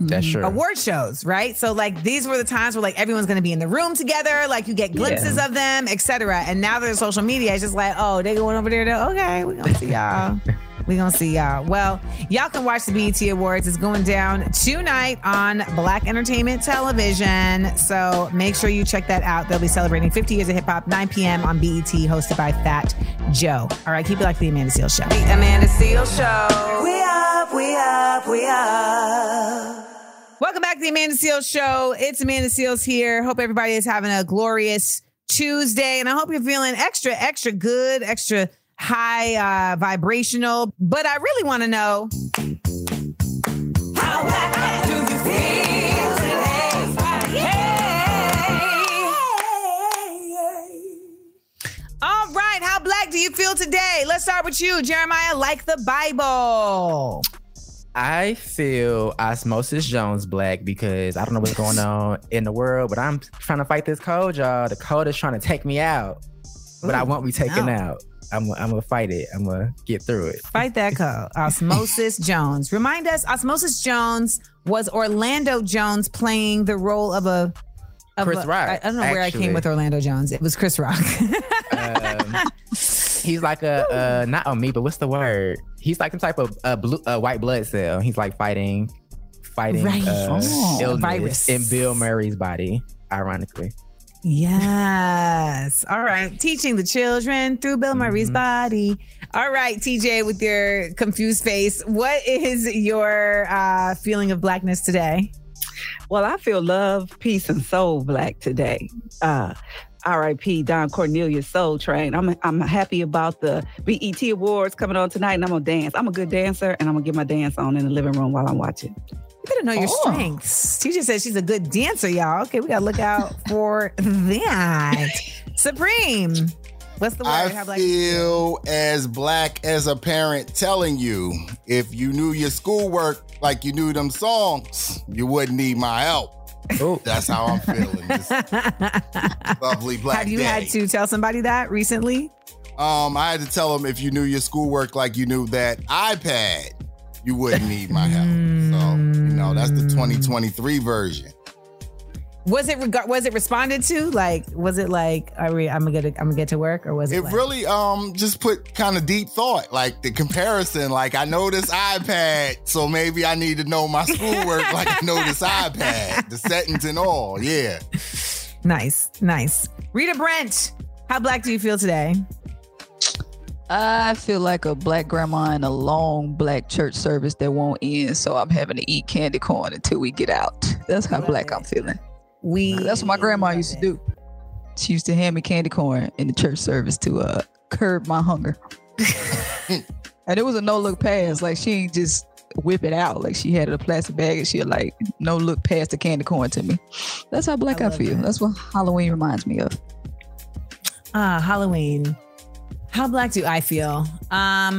That's true. Award shows, right? So, like, these were the times where, like, everyone's going to be in the room together. Like, you get glimpses of them, etc. And now there's social media. It's just like, oh, they going over there. Okay, we're going to see y'all. We're going to see y'all. Well, y'all can watch the BET Awards. It's going down tonight on Black Entertainment Television. So make sure you check that out. They'll be celebrating 50 years of hip hop, 9 p.m. on BET, hosted by Fat Joe. All right, keep it like the Amanda Seales Show. The Amanda Seales Show. We up, we up, we up. Welcome back to the Amanda Seales Show. It's Amanda Seales here. Hope everybody is having a glorious Tuesday. And I hope you're feeling extra, extra good, extra high vibrational, but I really want to know how bad do you feel today? Yeah. All right, how black do you feel today? Let's start with you, Jeremiah. Like the Bible. I feel Osmosis Jones black because I don't know what's going on in the world, but I'm trying to fight this cold, y'all. The cold is trying to take me out, but I won't be taken out. I'm gonna fight it. I'm gonna get through it. Fight that code. Osmosis Jones. Remind us, Osmosis Jones was Orlando Jones playing the role of a Chris Rock. I don't know where I came with Orlando Jones. It was Chris Rock. He's like a not amoeba, but what's the word? He's like some type of a white blood cell. He's like fighting illness in Bill Murray's body, ironically. Yes. All right. Teaching the children through Bill Murray's body. All right, TJ, with your confused face, what is your feeling of blackness today? Well, I feel love, peace, and soul black today. R.I.P. Don Cornelius Soul Train. I'm happy about the BET Awards coming on tonight, and I'm going to dance. I'm a good dancer, and I'm going to get my dance on in the living room while I'm watching. You better know your strengths. Teacher says she's a good dancer, y'all. Okay, we got to look out for that. Supreme, what's the word? I feel as black as a parent telling you, if you knew your schoolwork like you knew them songs, you wouldn't need my help. Ooh. That's how I'm feeling. Lovely black Have you day. Had to tell somebody that recently? I had to tell them, if you knew your schoolwork like you knew that iPad, you wouldn't need my help. So, you know, that's the 2023 version. Was it responded to? Like, was it like, I'm gonna get to work, or was it? It like, really just put kind of deep thought, like the comparison. Like, I know this iPad, so maybe I need to know my schoolwork like I know this iPad, the settings and all. Yeah. Nice. Rita Brent, how black do you feel today? I feel like a black grandma in a long black church service that won't end, so I'm having to eat candy corn until we get out. That's how black I'm feeling. That's what my grandma used to do. She used to hand me candy corn in the church service to curb my hunger. And it was a no-look pass. Like, she ain't just whip it out. Like, she had a plastic bag, and she'd, like, no-look pass the candy corn to me. That's how black I feel. That. That's what Halloween reminds me of. Halloween. How black do I feel? I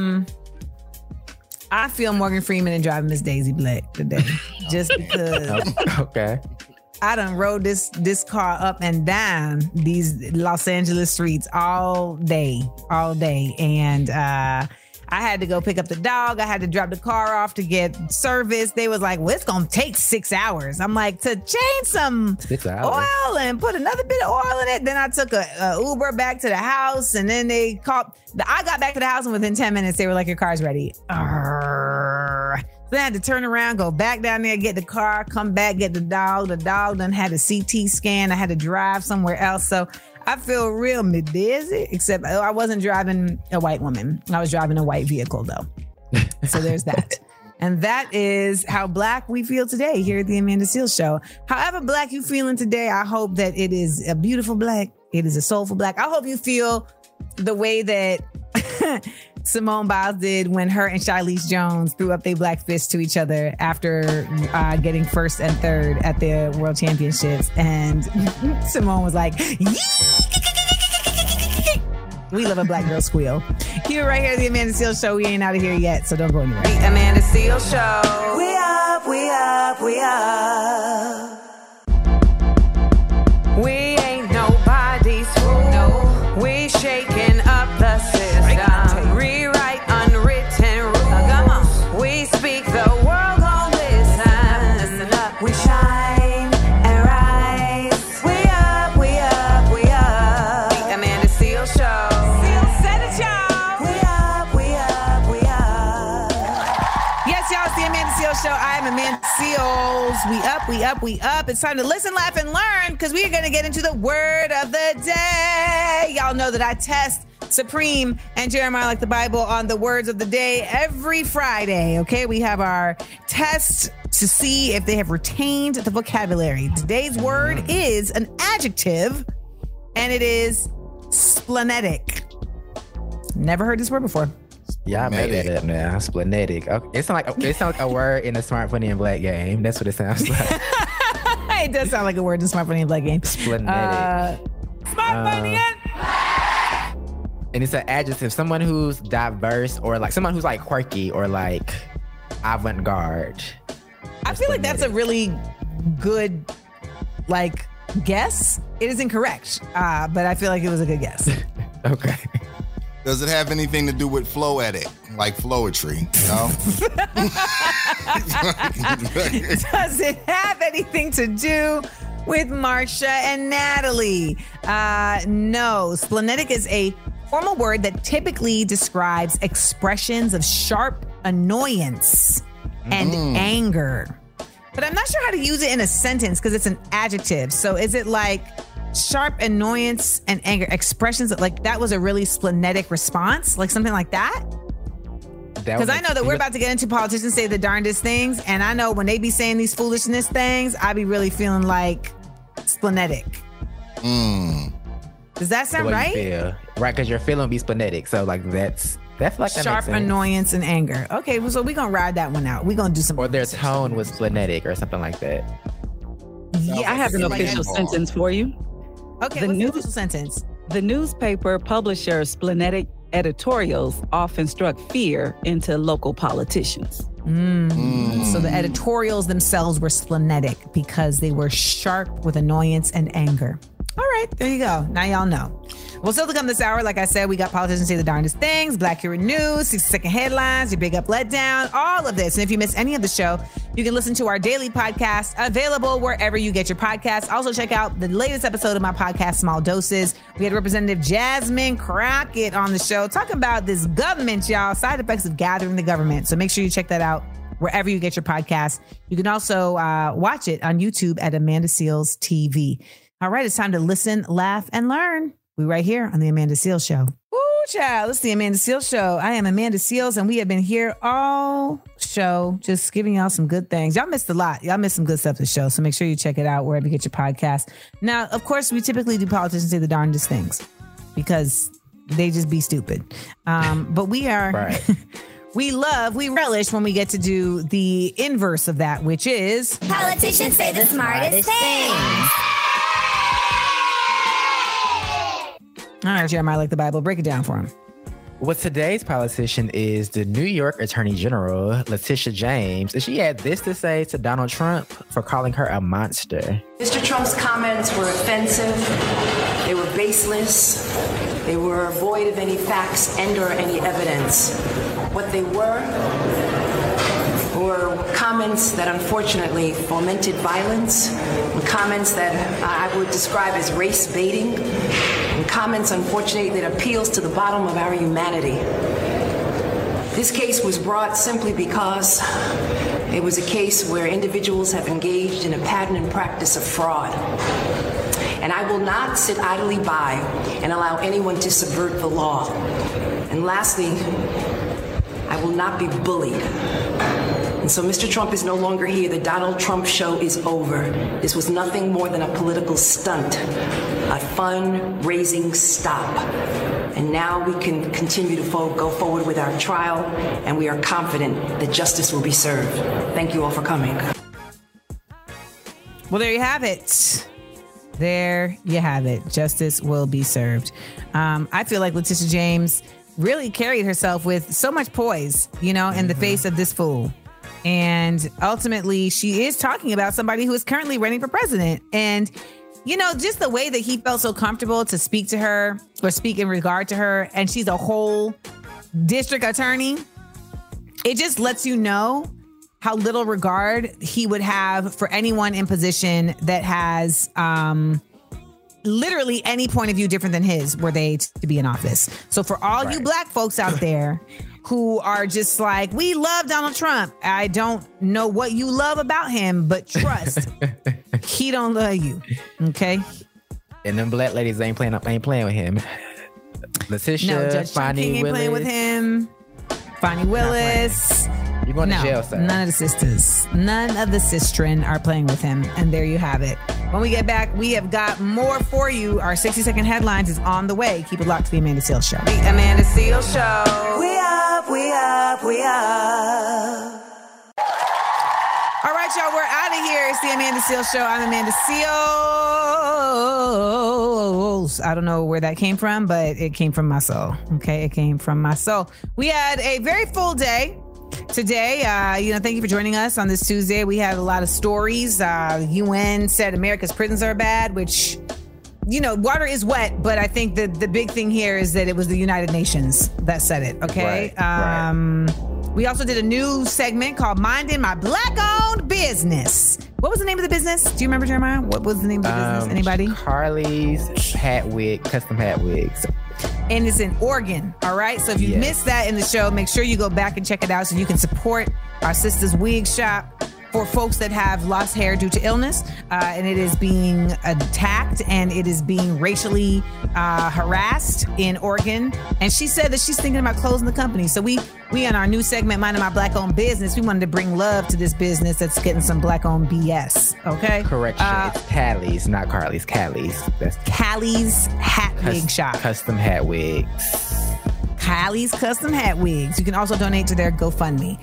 feel Morgan Freeman and Driving Miss Daisy black today. Just because. Okay. I done rode this car up and down these Los Angeles streets all day. And I had to go pick up the dog. I had to drop the car off to get service. They was like, well, it's going to take 6 hours. I'm like, to change some oil and put another bit of oil in it. Then I took a Uber back to the house, and then they called. I got back to the house, and within 10 minutes, they were like, your car's ready. Then I had to turn around, go back down there, get the car, come back, get the dog. The dog done had a CT scan. I had to drive somewhere else. So I feel real dizzy, except I wasn't driving a white woman. I was driving a white vehicle, though. So there's that. And that is how black we feel today here at the Amanda Seales Show. However black you feeling today, I hope that it is a beautiful black. It is a soulful black. I hope you feel the way that Simone Biles did when her and Charlize Jones threw up their black fists to each other after getting first and third at the World Championships. And Simone was like, yee! We love a black girl squeal. Here, right here, the Amanda Seales Show. We ain't out of here yet, so don't go anywhere. The Amanda Seales Show. We up, we up, we up. We ain't nobody's fool. No. We shaking up the system. Rewrite unwritten rules. Come on. We speak the world on this time. Listen up. We shine and rise. We up, we up, we up. The Amanda Seales Show. Seales said it, y'all. We up, we up, we up. Yes, y'all, it's the Amanda Seales Show. I am Amanda Seales. We up, we up, we up. It's time to listen, laugh, and learn, because we are going to get into the word of the day. Y'all know that I test Supreme and Jeremiah Like the Bible on the words of the day every Friday. Okay, we have our test to see if they have retained the vocabulary. Today's word is an adjective, and it is splenetic. Never heard this word before. Yeah, I made that up now. Splenetic. Okay. It sounds like a word in a Smart Funny and Black game. That's what it sounds like. It does sound like a word in Smart Funny and Black game. Splenetic. Smart Funny and it's an adjective. Someone who's diverse, or like someone who's like quirky or like avant-garde. I feel like that's a really good like guess. It is incorrect, but I feel like it was a good guess. Okay. Does it have anything to do with floetic, like floetry? No. Does it have anything to do with Marsha and Natalie? No. Splenetic is a formal word that typically describes expressions of sharp annoyance and anger. But I'm not sure how to use it in a sentence because it's an adjective. So is it like sharp annoyance and anger expressions that, like, that was a really splenetic response, like something like that? Because I know that we're about to get into politicians say the darndest things, and I know when they be saying these foolishness things, I be really feeling like splenetic. Does that sound right? Yeah, right, because your feeling be splenetic, so like that's like that sharp annoyance and anger. Okay, well, so we gonna ride that one out. We gonna do some, or their tone was splenetic or something like that. Yeah, I have an official sentence for you. Okay, the news sentence. The newspaper publisher's splenetic editorials often struck fear into local politicians. So the editorials themselves were splenetic because they were sharp with annoyance and anger. All right, there you go. Now y'all know. Well, still to come this hour, like I said, we got politicians say the darndest things, Blackurate News, 60-second headlines, your big up letdown, all of this. And if you miss any of the show, you can listen to our daily podcast available wherever you get your podcasts. Also, check out the latest episode of my podcast, Small Doses. We had Representative Jasmine Crockett on the show talking about this government, y'all, side effects of gathering the government. So make sure you check that out wherever you get your podcast. You can also watch it on YouTube at Amanda Seales TV. All right, it's time to listen, laugh, and learn. We right here on the Amanda Seales Show. Woo, child. It's the Amanda Seales Show. I am Amanda Seales, and we have been here all show just giving y'all some good things. Y'all missed a lot. Y'all missed some good stuff this show, so make sure you check it out wherever you get your podcast. Now, of course, we typically do politicians say the darndest things because they just be stupid. But we are... Right. We relish when we get to do the inverse of that, which is... Politicians say the smartest things. All right, Jeremiah, like the Bible, break it down for him. Well, today's politician is the New York Attorney General, Letitia James, and she had this to say to Donald Trump for calling her a monster. Mr. Trump's comments were offensive. They were baseless. They were void of any facts and or any evidence. What they were comments that unfortunately fomented violence, and comments that I would describe as race baiting, and comments, unfortunately, that appeals to the bottom of our humanity. This case was brought simply because it was a case where individuals have engaged in a pattern and practice of fraud. And I will not sit idly by and allow anyone to subvert the law. And lastly, I will not be bullied. And so Mr. Trump is no longer here. The Donald Trump show is over. This was nothing more than a political stunt. A fundraising stop. And now we can continue to go forward with our trial, and we are confident that justice will be served. Thank you all for coming. Well, there you have it. There you have it. Justice will be served. I feel like Letitia James really carried herself with so much poise, you know, in the face of this fool. And ultimately, she is talking about somebody who is currently running for president. And, you know, just the way that he felt so comfortable to speak to her or speak in regard to her. And she's a whole district attorney. It just lets you know how little regard he would have for anyone in position that has literally any point of view different than his were they to be in office. So for all you black folks out there who are just like, we love Donald Trump. I don't know what you love about him, but trust, he don't love you. Okay. And them black ladies ain't playing with him. Letitia, no, Judge Fonnie King ain't playing with him. Fonnie Willis. You're going to jail, sir. None of the sisters. None of the sistren are playing with him. And there you have it. When we get back, we have got more for you. Our 60-second headlines is on the way. Keep it locked to the Amanda Seales Show. The Amanda Seales Show. We up, we up, we up. All right, y'all, we're out of here. It's the Amanda Seales Show. I'm Amanda Seales. I don't know where that came from, but it came from my soul. Okay, it came from my soul. We had a very full day today. Thank you for joining us on this Tuesday. We had a lot of stories. UN said America's prisons are bad, which, you know, water is wet. But I think that the big thing here is that it was the United Nations that said it. Okay. Right. We also did a new segment called Minding My Black-Owned Business. What was the name of the business? Do you remember, Jeremiah? What was the name of the business? Anybody? Carly's Hat Wig, Custom Hat Wigs. And it's in Oregon, all right? So if you missed that in the show, make sure you go back and check it out so you can support our sister's wig shop for folks that have lost hair due to illness. And it is being attacked and it is being racially harassed in Oregon. And she said that she's thinking about closing the company. So we in our new segment, Minding My Black-Owned Business, we wanted to bring love to this business that's getting some black-owned BS, okay? Correction, it's Callie's, not Carly's, Callie's. That's Callie's Hat Wig Shop. Custom Hat Wigs. Callie's Custom Hat Wigs. You can also donate to their GoFundMe.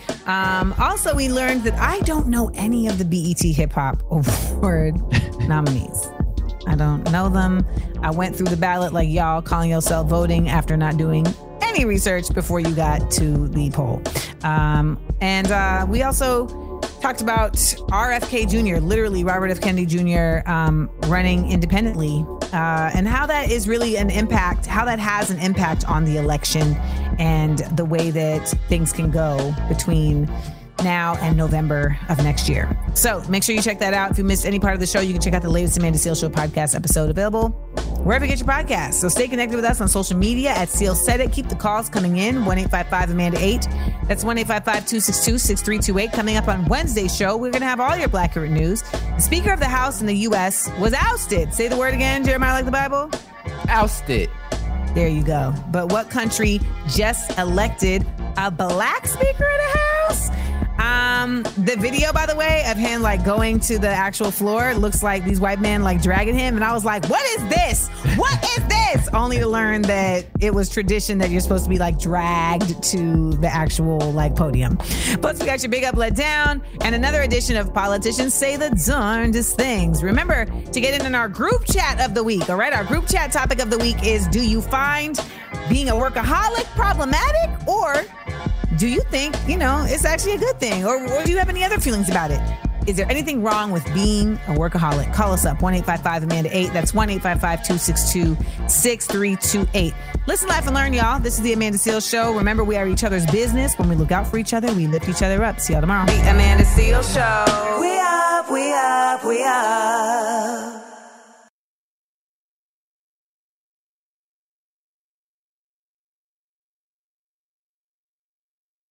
Also, we learned that I don't know any of the BET Hip Hop Award nominees. I don't know them. I went through the ballot like y'all calling yourself voting after not doing any research before you got to the poll. And we also talked about RFK Jr., literally Robert F. Kennedy Jr., running independently, and how that is really an impact, how that has an impact on the election and the way that things can go between now and November of next year. So make sure you check that out. If you missed any part of the show, you can check out the latest Amanda Seales Show podcast episode available wherever you get your podcasts. So stay connected with us on social media at Seales Said It. Keep the calls coming in, 1-855-AMANDA-8. That's 1-855-262-6328. Coming up on Wednesday's show, we're going to have all your Blackurate news. The Speaker of the House in the U.S. was ousted. Say the word again, Jeremiah, like the Bible? Ousted. There you go. But what country just elected a black Speaker of the House? The video, by the way, of him like going to the actual floor looks like these white men like dragging him. And I was like, what is this? What is this? Only to learn that it was tradition that you're supposed to be like dragged to the actual like podium. Plus, we got your big up, let down, and another edition of Politicians Say the Darndest Things. Remember to get in our group chat of the week. All right. Our group chat topic of the week is, do you find being a workaholic problematic, or do you think, you know, it's actually a good thing? Or do you have any other feelings about it? Is there anything wrong with being a workaholic? Call us up, 1-855-AMANDA-8. That's 1-855-262-6328. Listen, laugh, and learn, y'all. This is the Amanda Seales Show. Remember, we are each other's business. When we look out for each other, we lift each other up. See y'all tomorrow. The Amanda Seales Show.